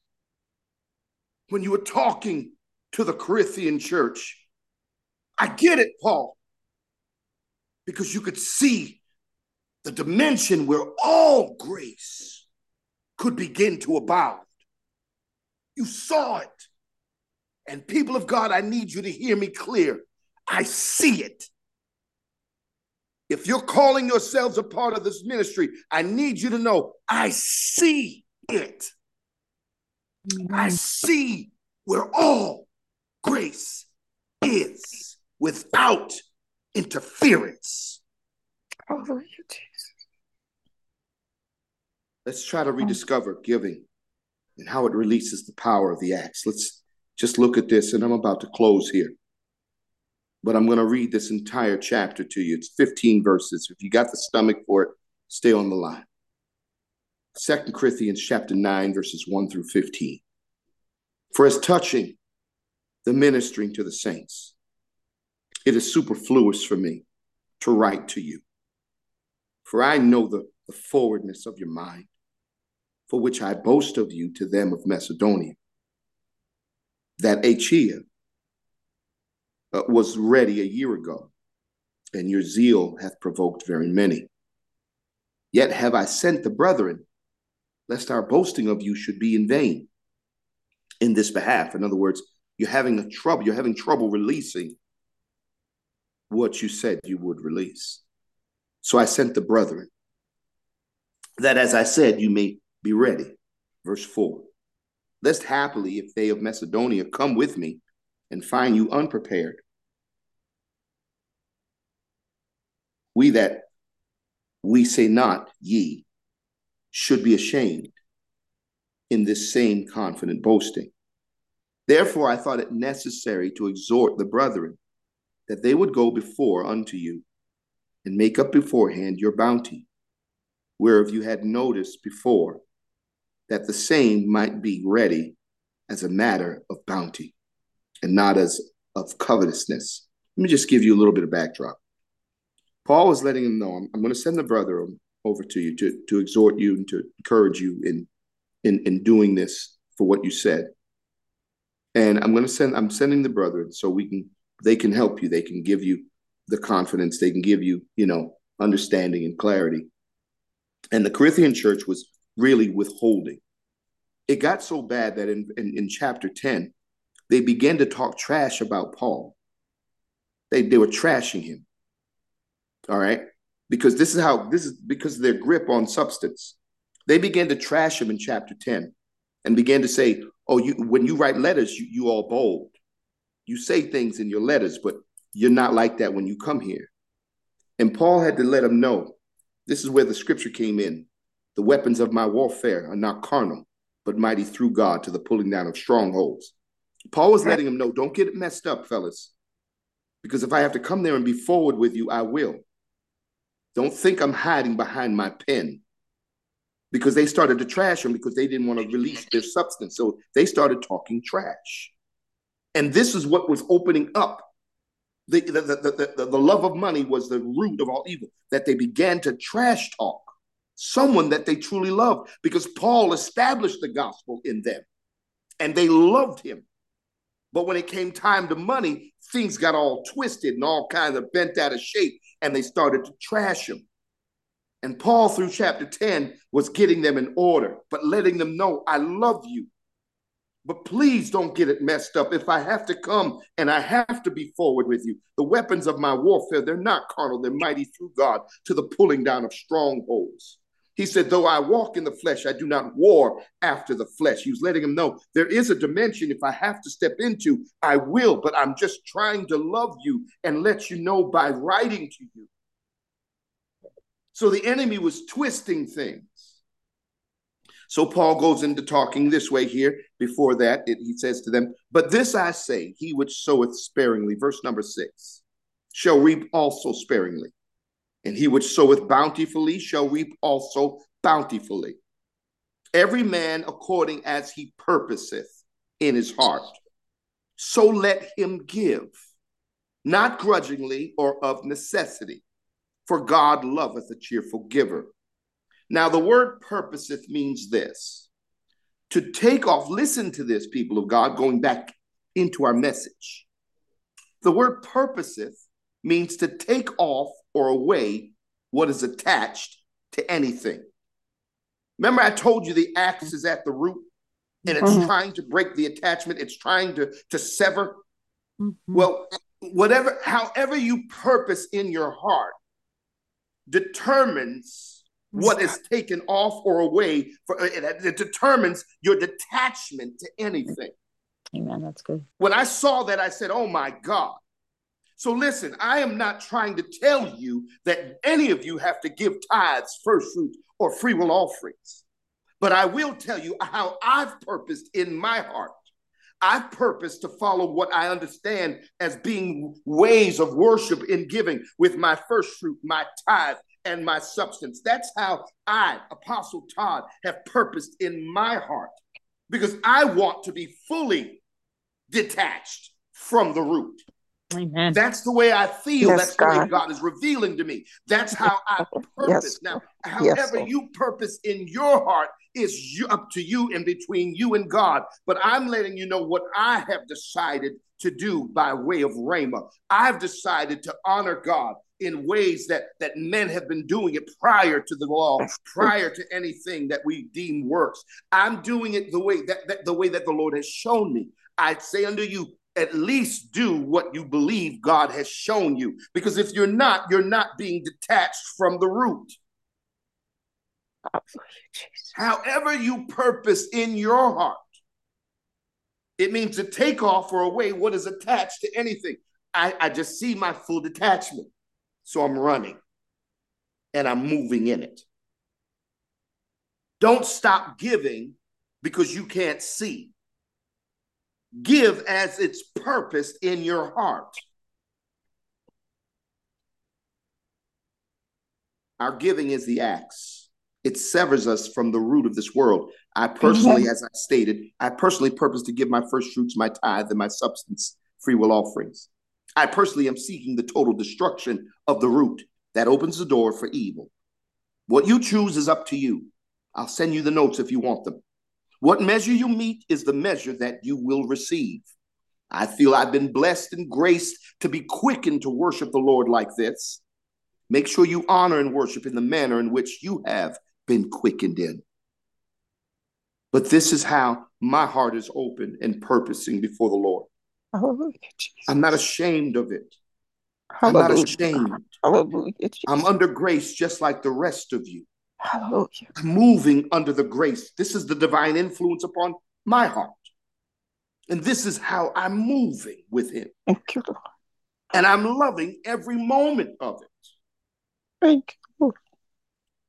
when you were talking to the Corinthian church. I get it, Paul, because you could see the dimension where all grace could begin to abound. You saw it. And people of God, I need you to hear me clear. I see it. If you're calling yourselves a part of this ministry, I need you to know, I see it. I see where all grace is without interference. Hallelujah, Jesus. Let's try to rediscover giving and how it releases the power of the acts. Let's just look at this, and I'm about to close here. But I'm going to read this entire chapter to you. It's fifteen verses. If you got the stomach for it, stay on the line. Second Corinthians chapter nine, verses one through fifteen. For as touching the ministering to the saints, it is superfluous for me to write to you. For I know the, the forwardness of your mind, for which I boast of you to them of Macedonia, that Achaia uh, was ready a year ago, and your zeal hath provoked very many. Yet have I sent the brethren, lest our boasting of you should be in vain in this behalf. In other words, you're having a trouble, you're having trouble releasing what you said you would release. So I sent the brethren, that as I said, you may be ready. Verse four. Lest happily, if they of Macedonia come with me and find you unprepared, we that we say not ye should be ashamed in this same confident boasting. Therefore, I thought it necessary to exhort the brethren that they would go before unto you and make up beforehand your bounty, whereof you had noticed before, that the same might be ready as a matter of bounty and not as of covetousness. Let me just give you a little bit of backdrop. Paul was letting him know, I'm, I'm going to send the brother over to you to, to exhort you and to encourage you in, in, in doing this for what you said. And I'm going to send, I'm sending the brethren so we can, they can help you. They can give you the confidence. They can give you, you know, understanding and clarity. And the Corinthian church was really withholding. It got so bad that in, in, in chapter ten, they began to talk trash about Paul. They, they were trashing him. All right. Because this is how, this is because of their grip on substance. They began to trash him in chapter ten and began to say, oh, you, when you write letters, you, you all bold. You say things in your letters, but you're not like that when you come here. And Paul had to let them know, this is where the scripture came in. The weapons of my warfare are not carnal, but mighty through God to the pulling down of strongholds. Paul was letting them know, don't get it messed up, fellas, because if I have to come there and be forward with you, I will. Don't think I'm hiding behind my pen, because they started to trash him because they didn't want to release their substance. So they started talking trash. And this is what was opening up. The, the, the, the, the love of money was the root of all evil, that they began to trash talk someone that they truly loved, because Paul established the gospel in them and they loved him. But when it came time to money, things got all twisted and all kinds of bent out of shape, and they started to trash him. And Paul, through chapter ten, was getting them in order, but letting them know, I love you, but please don't get it messed up. If I have to come and I have to be forward with you, the weapons of my warfare, they're not carnal, they're mighty through God to the pulling down of strongholds. He said, though I walk in the flesh, I do not war after the flesh. He was letting him know there is a dimension if I have to step into, I will, but I'm just trying to love you and let you know by writing to you. So the enemy was twisting things. So Paul goes into talking this way here. Before that, it, he says to them, but this I say, he which soweth sparingly, verse number six, shall reap also sparingly. And he which soweth bountifully shall reap also bountifully. Every man according as he purposeth in his heart, so let him give, not grudgingly or of necessity, for God loveth a cheerful giver. Now the word purposeth means this, to take off, listen to this, people of God, going back into our message. The word purposeth means to take off or away what is attached to anything. Remember, I told you the axe is at the root and it's mm-hmm. trying to break the attachment. It's trying to, to sever. Mm-hmm. Well, whatever, however you purpose in your heart determines what is taken off or away. For, it, it determines your detachment to anything. Amen. That's good. When I saw that, I said, oh my God. So listen, I am not trying to tell you that any of you have to give tithes, first fruits, or free will offerings. But I will tell you how I've purposed in my heart. I've purposed to follow what I understand as being ways of worship in giving with my first fruit, my tithe, and my substance. That's how I, Apostle Todd, have purposed in my heart, because I want to be fully detached from the root. Amen. That's the way I feel. Yes, that's the God. way God is revealing to me. That's how I purpose. Yes. Now, however yes, you purpose in your heart is up to you and between you and God. But I'm letting you know what I have decided to do by way of Rhema. I've decided to honor God in ways that, that men have been doing it prior to the law, prior to anything that we deem works. I'm doing it the way that, that the way that the Lord has shown me. I say unto you, at least do what you believe God has shown you. Because if you're not, you're not being detached from the root. Oh, however you purpose in your heart, it means to take off or away what is attached to anything. I, I just see my full detachment. So I'm running and I'm moving in it. Don't stop giving because you can't see. Give as its purpose in your heart. Our giving is the axe. It severs us from the root of this world. I personally, mm-hmm. as I stated, I personally purpose to give my first fruits, my tithe, and my substance, free will offerings. I personally am seeking the total destruction of the root that opens the door for evil. What you choose is up to you. I'll send you the notes if you want them. What measure you meet is the measure that you will receive. I feel I've been blessed and graced to be quickened to worship the Lord like this. Make sure you honor and worship in the manner in which you have been quickened in. But this is how my heart is open and purposing before the Lord. Hallelujah, Jesus. I'm not ashamed of it. Hallelujah. I'm not ashamed. Hallelujah, Jesus. I'm under grace just like the rest of you. Hallelujah. I'm moving under the grace. This is the divine influence upon my heart. And this is how I'm moving with him. Thank you, Lord. And I'm loving every moment of it. Thank you, Lord.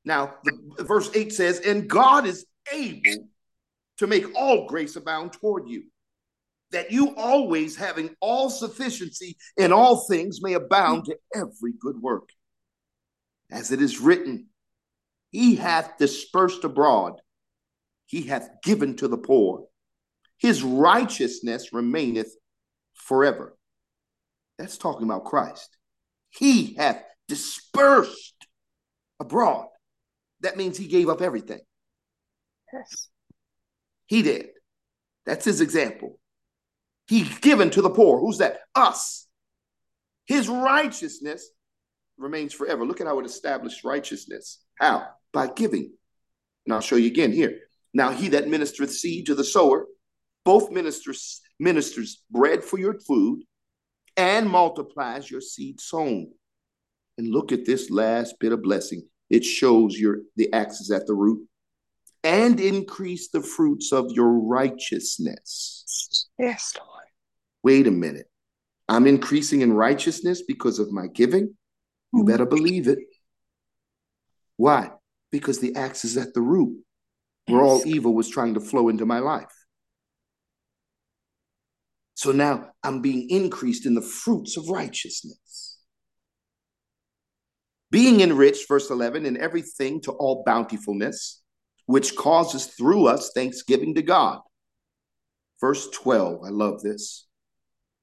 Now, the, verse eight says, and God is able to make all grace abound toward you, that you always having all sufficiency in all things may abound to every good work. As it is written, he hath dispersed abroad, he hath given to the poor. His righteousness remaineth forever. That's talking about Christ. He hath dispersed abroad. That means he gave up everything. Yes. He did. That's his example. He's given to the poor. Who's that? Us. His righteousness remains forever. Look at how it established righteousness. How? By giving. And I'll show you again here. Now he that ministereth seed to the sower, both ministers, ministers bread for your food and multiplies your seed sown. And look at this last bit of blessing. It shows your the axis at the root. And increase the fruits of your righteousness. Yes, Lord. Wait a minute. I'm increasing in righteousness because of my giving? You better believe it. Why? Because the axe is at the root where all evil was trying to flow into my life. So now I'm being increased in the fruits of righteousness. Being enriched, verse eleven, in everything to all bountifulness, which causes through us thanksgiving to God. Verse twelve, I love this.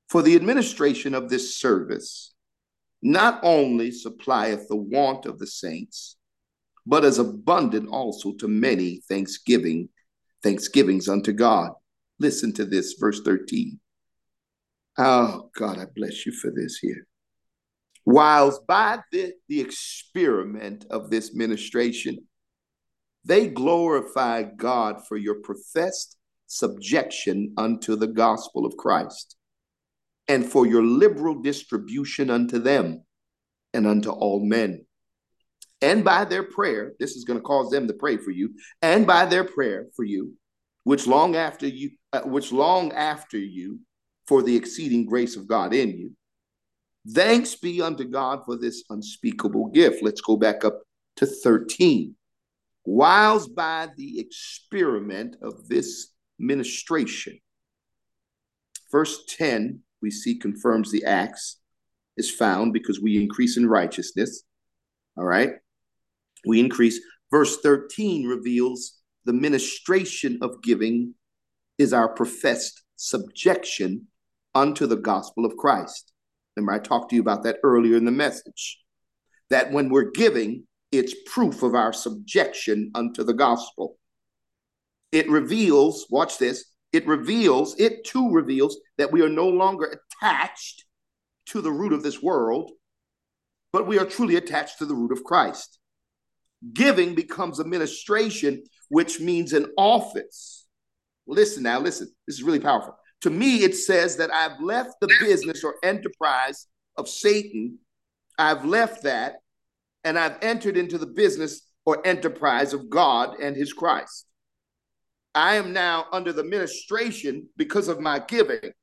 For the administration of this service not only supplieth the want of the saints, but is abundant also to many thanksgiving, thanksgivings unto God. Listen to this, verse thirteen. Oh, God, I bless you for this here. Whilst by the, the experiment of this ministration, they glorify God for your professed subjection unto the gospel of Christ and for your liberal distribution unto them and unto all men. And by their prayer, this is going to cause them to pray for you, and by their prayer for you, which long after you, uh, which long after you, for the exceeding grace of God in you. Thanks be unto God for this unspeakable gift. Let's go back up to thirteen. Whilst by the experiment of this ministration, verse ten, we see confirms the acts is found because we increase in righteousness. All right. We increase. Verse thirteen reveals the ministration of giving is our professed subjection unto the gospel of Christ. Remember, I talked to you about that earlier in the message, that when we're giving, it's proof of our subjection unto the gospel. It reveals, watch this, it reveals, it too reveals that we are no longer attached to the root of this world, but we are truly attached to the root of Christ. Giving becomes a ministration, which means an office. Listen now, listen, this is really powerful. To me, it says that I've left the business or enterprise of Satan. I've left that. And I've entered into the business or enterprise of God and his Christ. I am now under the ministration because of my giving.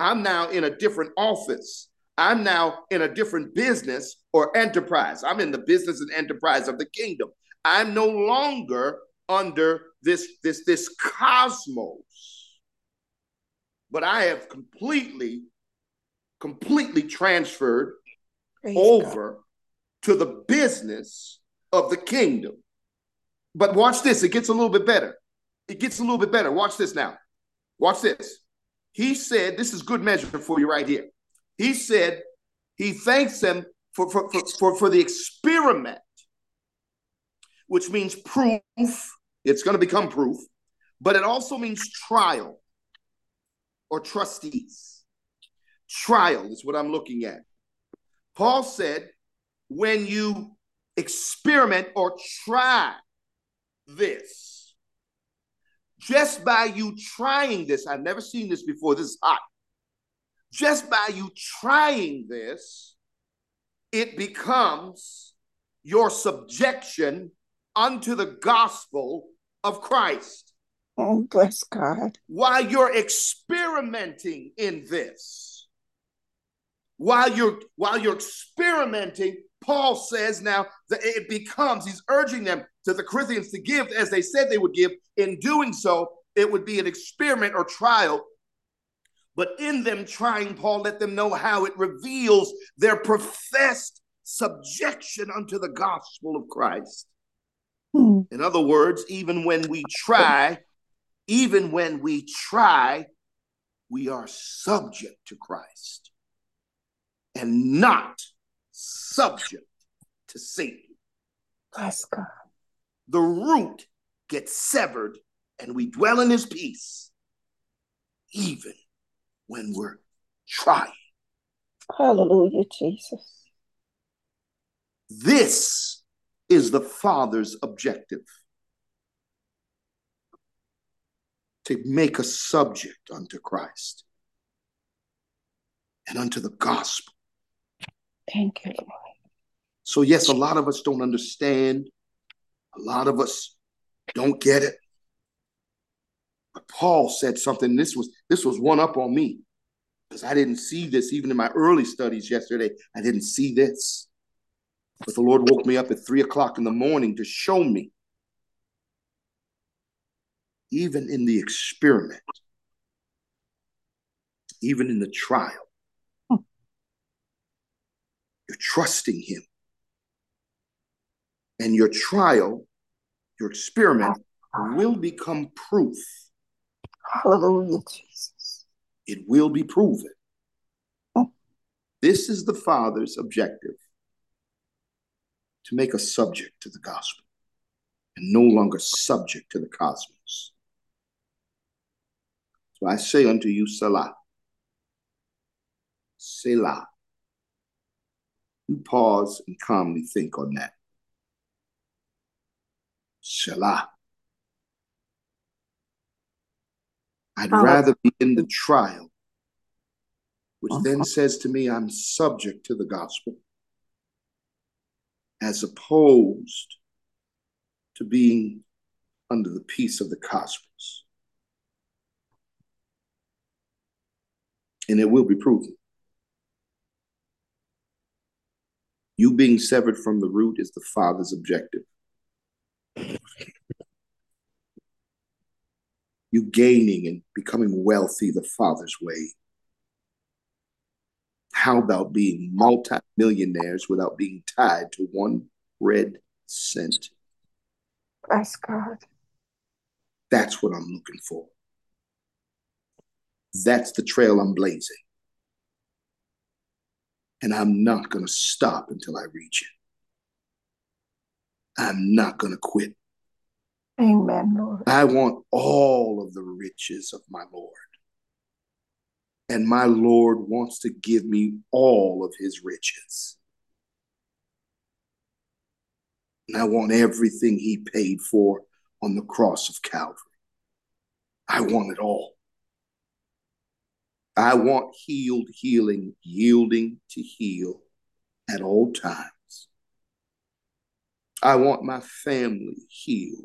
I'm now in a different office. I'm now in a different business or enterprise. I'm in the business and enterprise of the kingdom. I'm no longer under this, this, this cosmos. But I have completely, completely transferred Praise over God. to the business of the kingdom. But watch this, it gets a little bit better. It gets a little bit better. Watch this now. Watch this. He said, this is good measure for you right here. He said, he thanks them for, for, for, for, for the experiment, which means proof. It's going to become proof but it also means trial or trustees. Trial is what I'm looking at. Paul said, when you experiment or try this, just by you trying this, I've never seen this before, this is hot. Just by you trying this, it becomes your subjection unto the gospel of Christ. Oh, bless God. While you're experimenting in this, while you're while you're experimenting, Paul says now that it becomes, he's urging them to the Corinthians to give as they said they would give. In doing so, it would be an experiment or trial. But in them trying, Paul let them know how it reveals their professed subjection unto the gospel of Christ. Hmm. In other words, even when we try, even when we try, we are subject to Christ and not subject to Satan. Bless God. The root gets severed and we dwell in his peace, even when we're trying. Hallelujah, Jesus. This is the Father's objective, to make us subject unto Christ and unto the gospel. Thank you, Lord. So yes, a lot of us don't understand. A lot of us don't get it. But Paul said something. This was this was one up on me, because I didn't see this even in my early studies yesterday. I didn't see this. But the Lord woke me up at three o'clock in the morning to show me, even in the experiment, even in the trial, hmm. you're trusting him. And your trial, your experiment, will become proof. Hallelujah, Jesus. It will be proven. Oh. This is the Father's objective, to make us subject to the gospel and no longer subject to the cosmos. So I say unto you, Selah. Selah. You pause and calmly think on that. Selah. I'd oh. rather be in the trial, which oh. then says to me I'm subject to the gospel, as opposed to being under the peace of the cosmos. And it will be proven. You being severed from the root is the Father's objective. You gaining and becoming wealthy the Father's way. How about being multi-millionaires without being tied to one red cent? Bless God. That's what I'm looking for. That's the trail I'm blazing. And I'm not going to stop until I reach it. I'm not going to quit. Amen, Lord. I want all of the riches of my Lord. And my Lord wants to give me all of his riches. And I want everything he paid for on the cross of Calvary. I want it all. I want healed, healing, yielding to heal at all times. I want my family healed.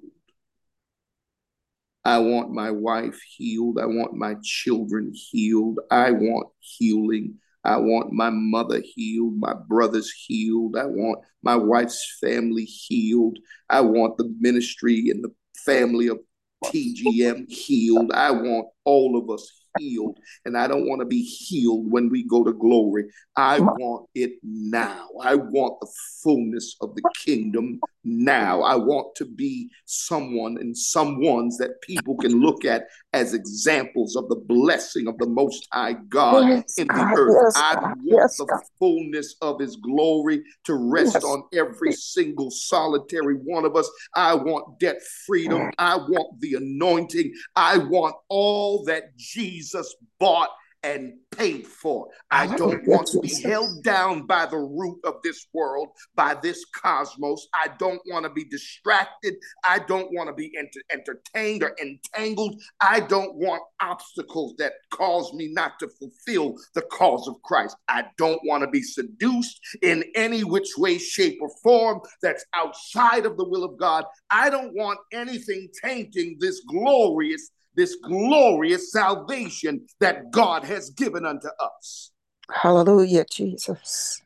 I want my wife healed. I want my children healed. I want healing. I want my mother healed, my brothers healed. I want my wife's family healed. I want the ministry and the family of T G M healed. I want all of us healed. And I don't want to be healed when we go to glory. I want it now. I want the fullness of the kingdom now. I want to be someone and someones that people can look at as examples of the blessing of the Most High God yes, in the God, earth. Yes, I want yes, the God. fullness of his glory to rest yes. on every single solitary one of us. I want debt freedom. I want the anointing. I want all that Jesus bought and paid for. I don't want to be held down by the root of this world, by this cosmos. I don't want to be distracted. I don't want to be ent- entertained or entangled. I don't want obstacles that cause me not to fulfill the cause of Christ. I don't want to be seduced in any which way, shape, or form that's outside of the will of God. I don't want anything tainting this glorious This glorious salvation that God has given unto us. Hallelujah, Jesus.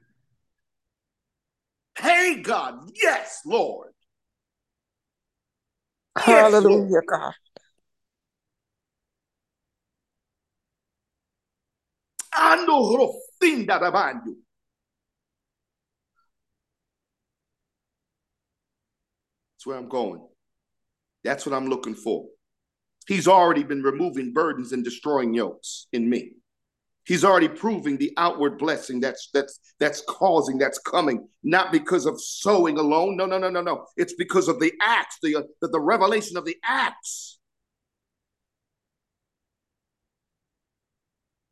Hey, God. Yes, Lord. Hallelujah, yes, Lord. God. Ando rofinda rabandu. That's where I'm going. That's what I'm looking for. He's already been removing burdens and destroying yokes in me. He's already proving the outward blessing that's that's that's causing, that's coming, not because of sowing alone. No, no, no, no, no. It's because of the acts, the, uh, the, the revelation of the acts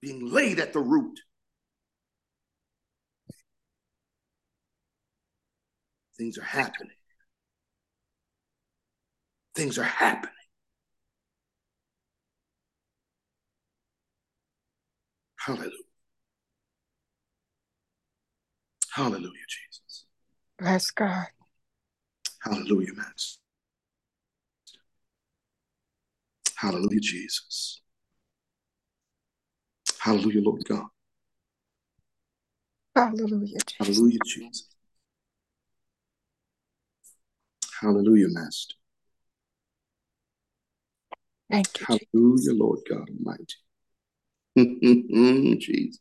being laid at the root. Things are happening. Things are happening. Hallelujah. Hallelujah, Jesus. Bless God. Hallelujah, Master. Hallelujah, Jesus. Hallelujah, Lord God. Hallelujah, Jesus. Hallelujah, Jesus. Hallelujah, Master. Thank you. Hallelujah, Lord God Almighty. Jesus.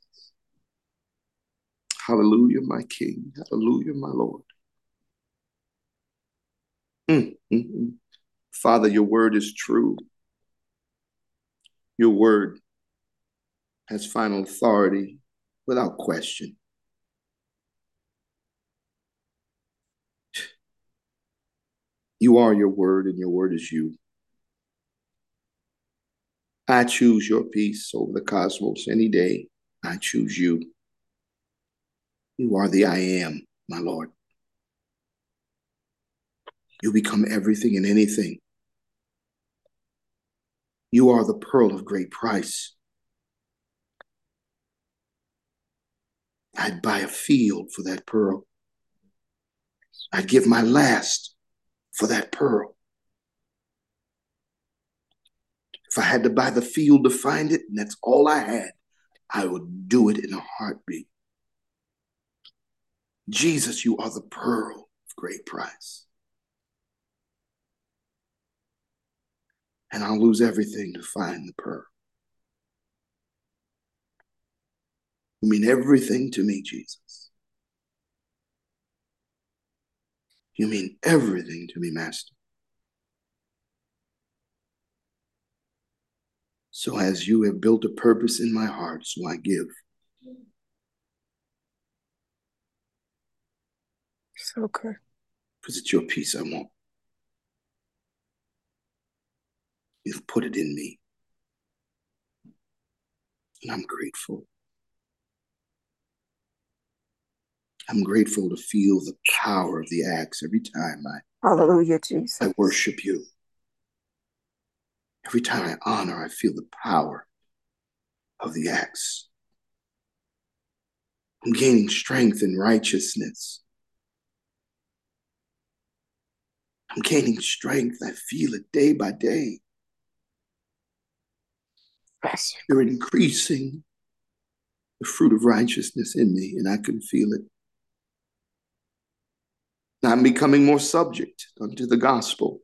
Hallelujah, my King. Hallelujah, my Lord. Mm-hmm. Father, your word is true. Your word has final authority without question. You are your word, and your word is you. I choose your peace over the cosmos any day. I choose you. You are the I am, my Lord. You become everything and anything. You are the pearl of great price. I'd buy a field for that pearl. I'd give my last for that pearl. If I had to buy the field to find it, and that's all I had, I would do it in a heartbeat. Jesus, you are the pearl of great price. And I'll lose everything to find the pearl. You mean everything to me, Jesus. You mean everything to me, Master. So as you have built a purpose in my heart, so I give. So good. Because it's your peace I want. You've put it in me. And I'm grateful. I'm grateful to feel the power of the acts every time I, Hallelujah, Jesus. I worship you. Every time I honor, I feel the power of the acts. I'm gaining strength in righteousness. I'm gaining strength. I feel it day by day. You're increasing the fruit of righteousness in me, and I can feel it. Now I'm becoming more subject unto the gospel.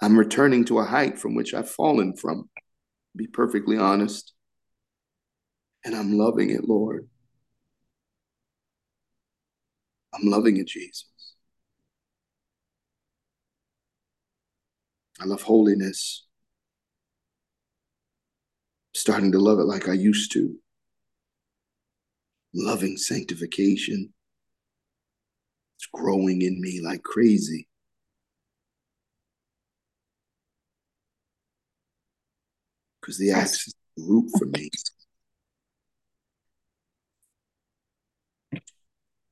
I'm returning to a height from which I've fallen from, to be perfectly honest. And I'm loving it, Lord. I'm loving it, Jesus. I love holiness. Starting to love it like I used to. Loving sanctification. It's growing in me like crazy. Because the axe is the root for me.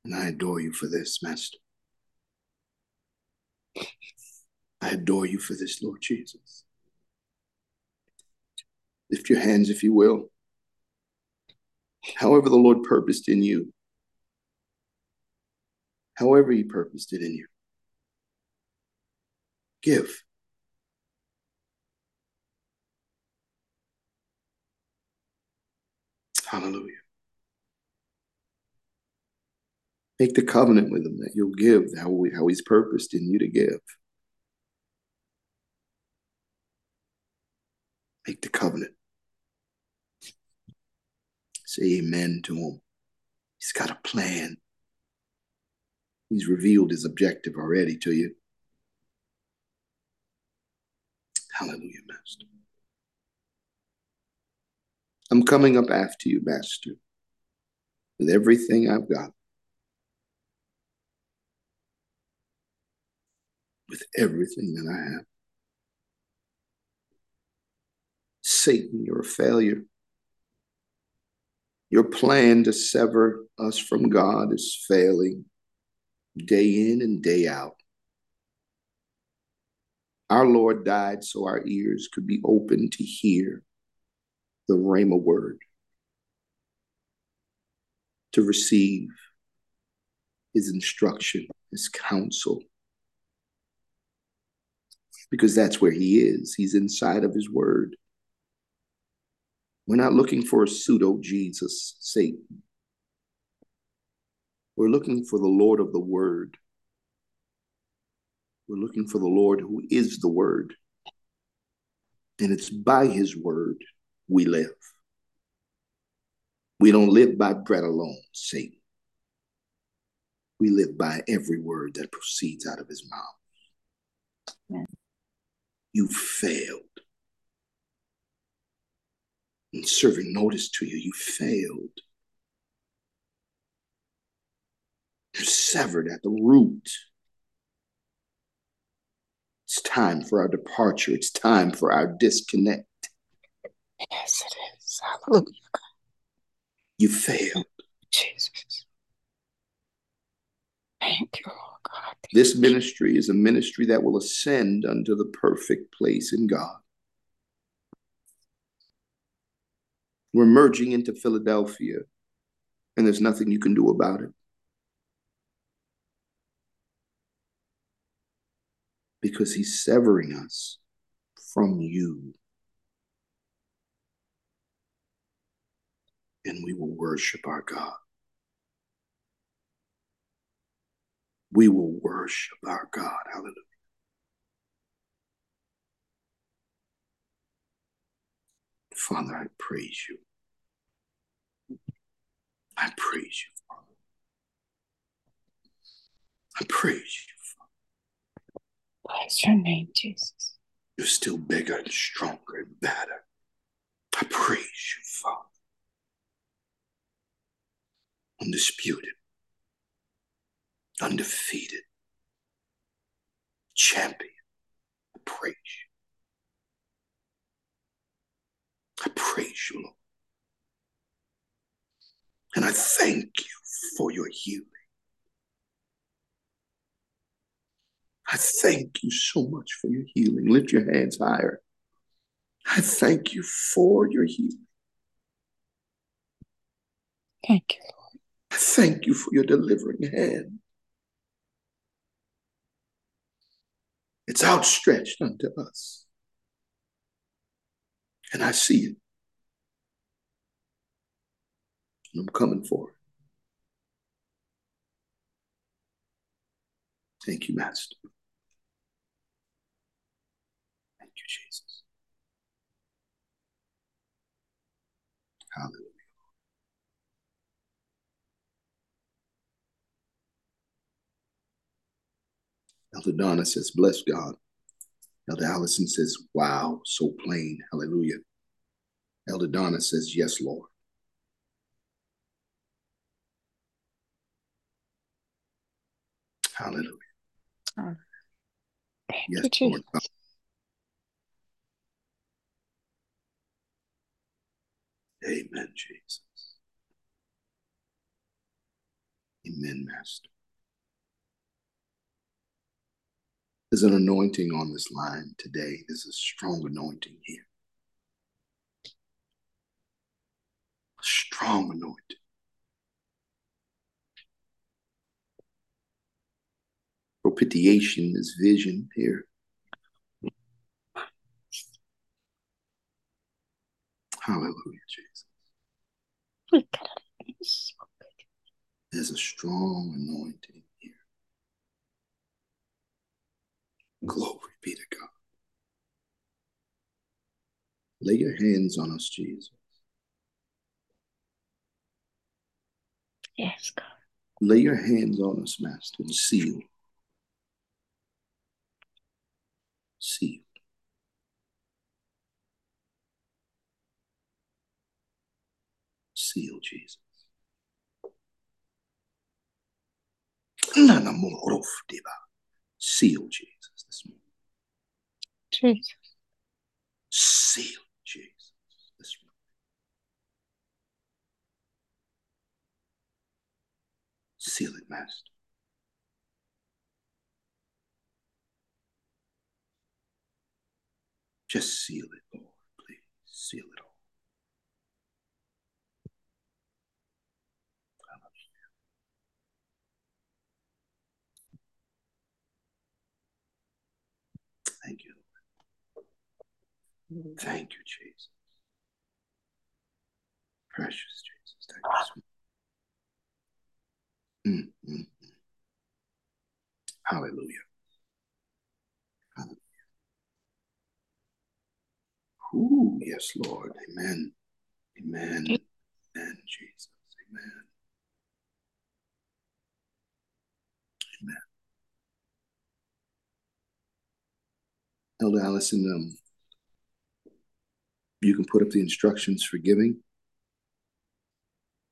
And I adore you for this, Master. I adore you for this, Lord Jesus. Lift your hands, if you will. However the Lord purposed in you. However he purposed it in you. Give. Hallelujah. Make the covenant with him that you'll give how, we, how he's purposed in you to give. Make the covenant. Say amen to him. He's got a plan. He's revealed his objective already to you. Hallelujah, Master. I'm coming up after you, Master, with everything I've got. With everything that I have. Satan, you're a failure. Your plan to sever us from God is failing day in and day out. Our Lord died so our ears could be open to hear the Rhema word, to receive his instruction, his counsel, because that's where he is. He's inside of his word. We're not looking for a pseudo-Jesus, Satan. We're looking for the Lord of the word. We're looking for the Lord who is the word. And it's by his word we live. We don't live by bread alone, Satan. We live by every word that proceeds out of his mouth. Yeah. You failed. In serving notice to you, you failed. You're severed at the root. It's time for our departure. It's time for our disconnect. Yes, it is. Hallelujah. You failed. Jesus. Thank you, Lord God. Thank this ministry you. Is a ministry that will ascend unto the perfect place in God. We're merging into Philadelphia, and there's nothing you can do about it. Because he's severing us from you. And we will worship our God. We will worship our God. Hallelujah. Father, I praise you. I praise you, Father. I praise you, Father. Bless your name, Jesus. You're still bigger and stronger and better. I praise you, Father. Undisputed, undefeated, champion. I praise you. I praise you, Lord. And I thank you for your healing. I thank you so much for your healing. Lift your hands higher. I thank you for your healing. Thank you, Lord. I thank you for your delivering hand. It's outstretched unto us. And I see it. And I'm coming for it. Thank you, Master. Thank you, Jesus. Hallelujah. Elder Donna says, bless God Elder Allison says, wow, so plain. Hallelujah. Elder Donna says, yes, Lord. Hallelujah. Oh, yes, Lord. Amen, Jesus. Amen, Master. There's an anointing on this line today. There's a strong anointing here. A strong anointing. Propitiation is vision here. Hallelujah, Jesus. There's a strong anointing here. Glory be to God. Lay your hands on us, Jesus. Yes, God. Lay your hands on us, Master, and seal. Seal. Seal, Jesus. Seal, Jesus, this morning. Jesus. Seal, Jesus, this morning. Seal it, Master. Just seal it, Lord, please. Seal it all. Thank you, Lord. Thank you, Jesus. Precious Jesus. Thank you. Mm, mm, mm. Hallelujah. Hallelujah. Ooh, yes, Lord. Amen. Amen. Amen, Jesus. Amen. Amen. Elder Allison, um, you can put up the instructions for giving.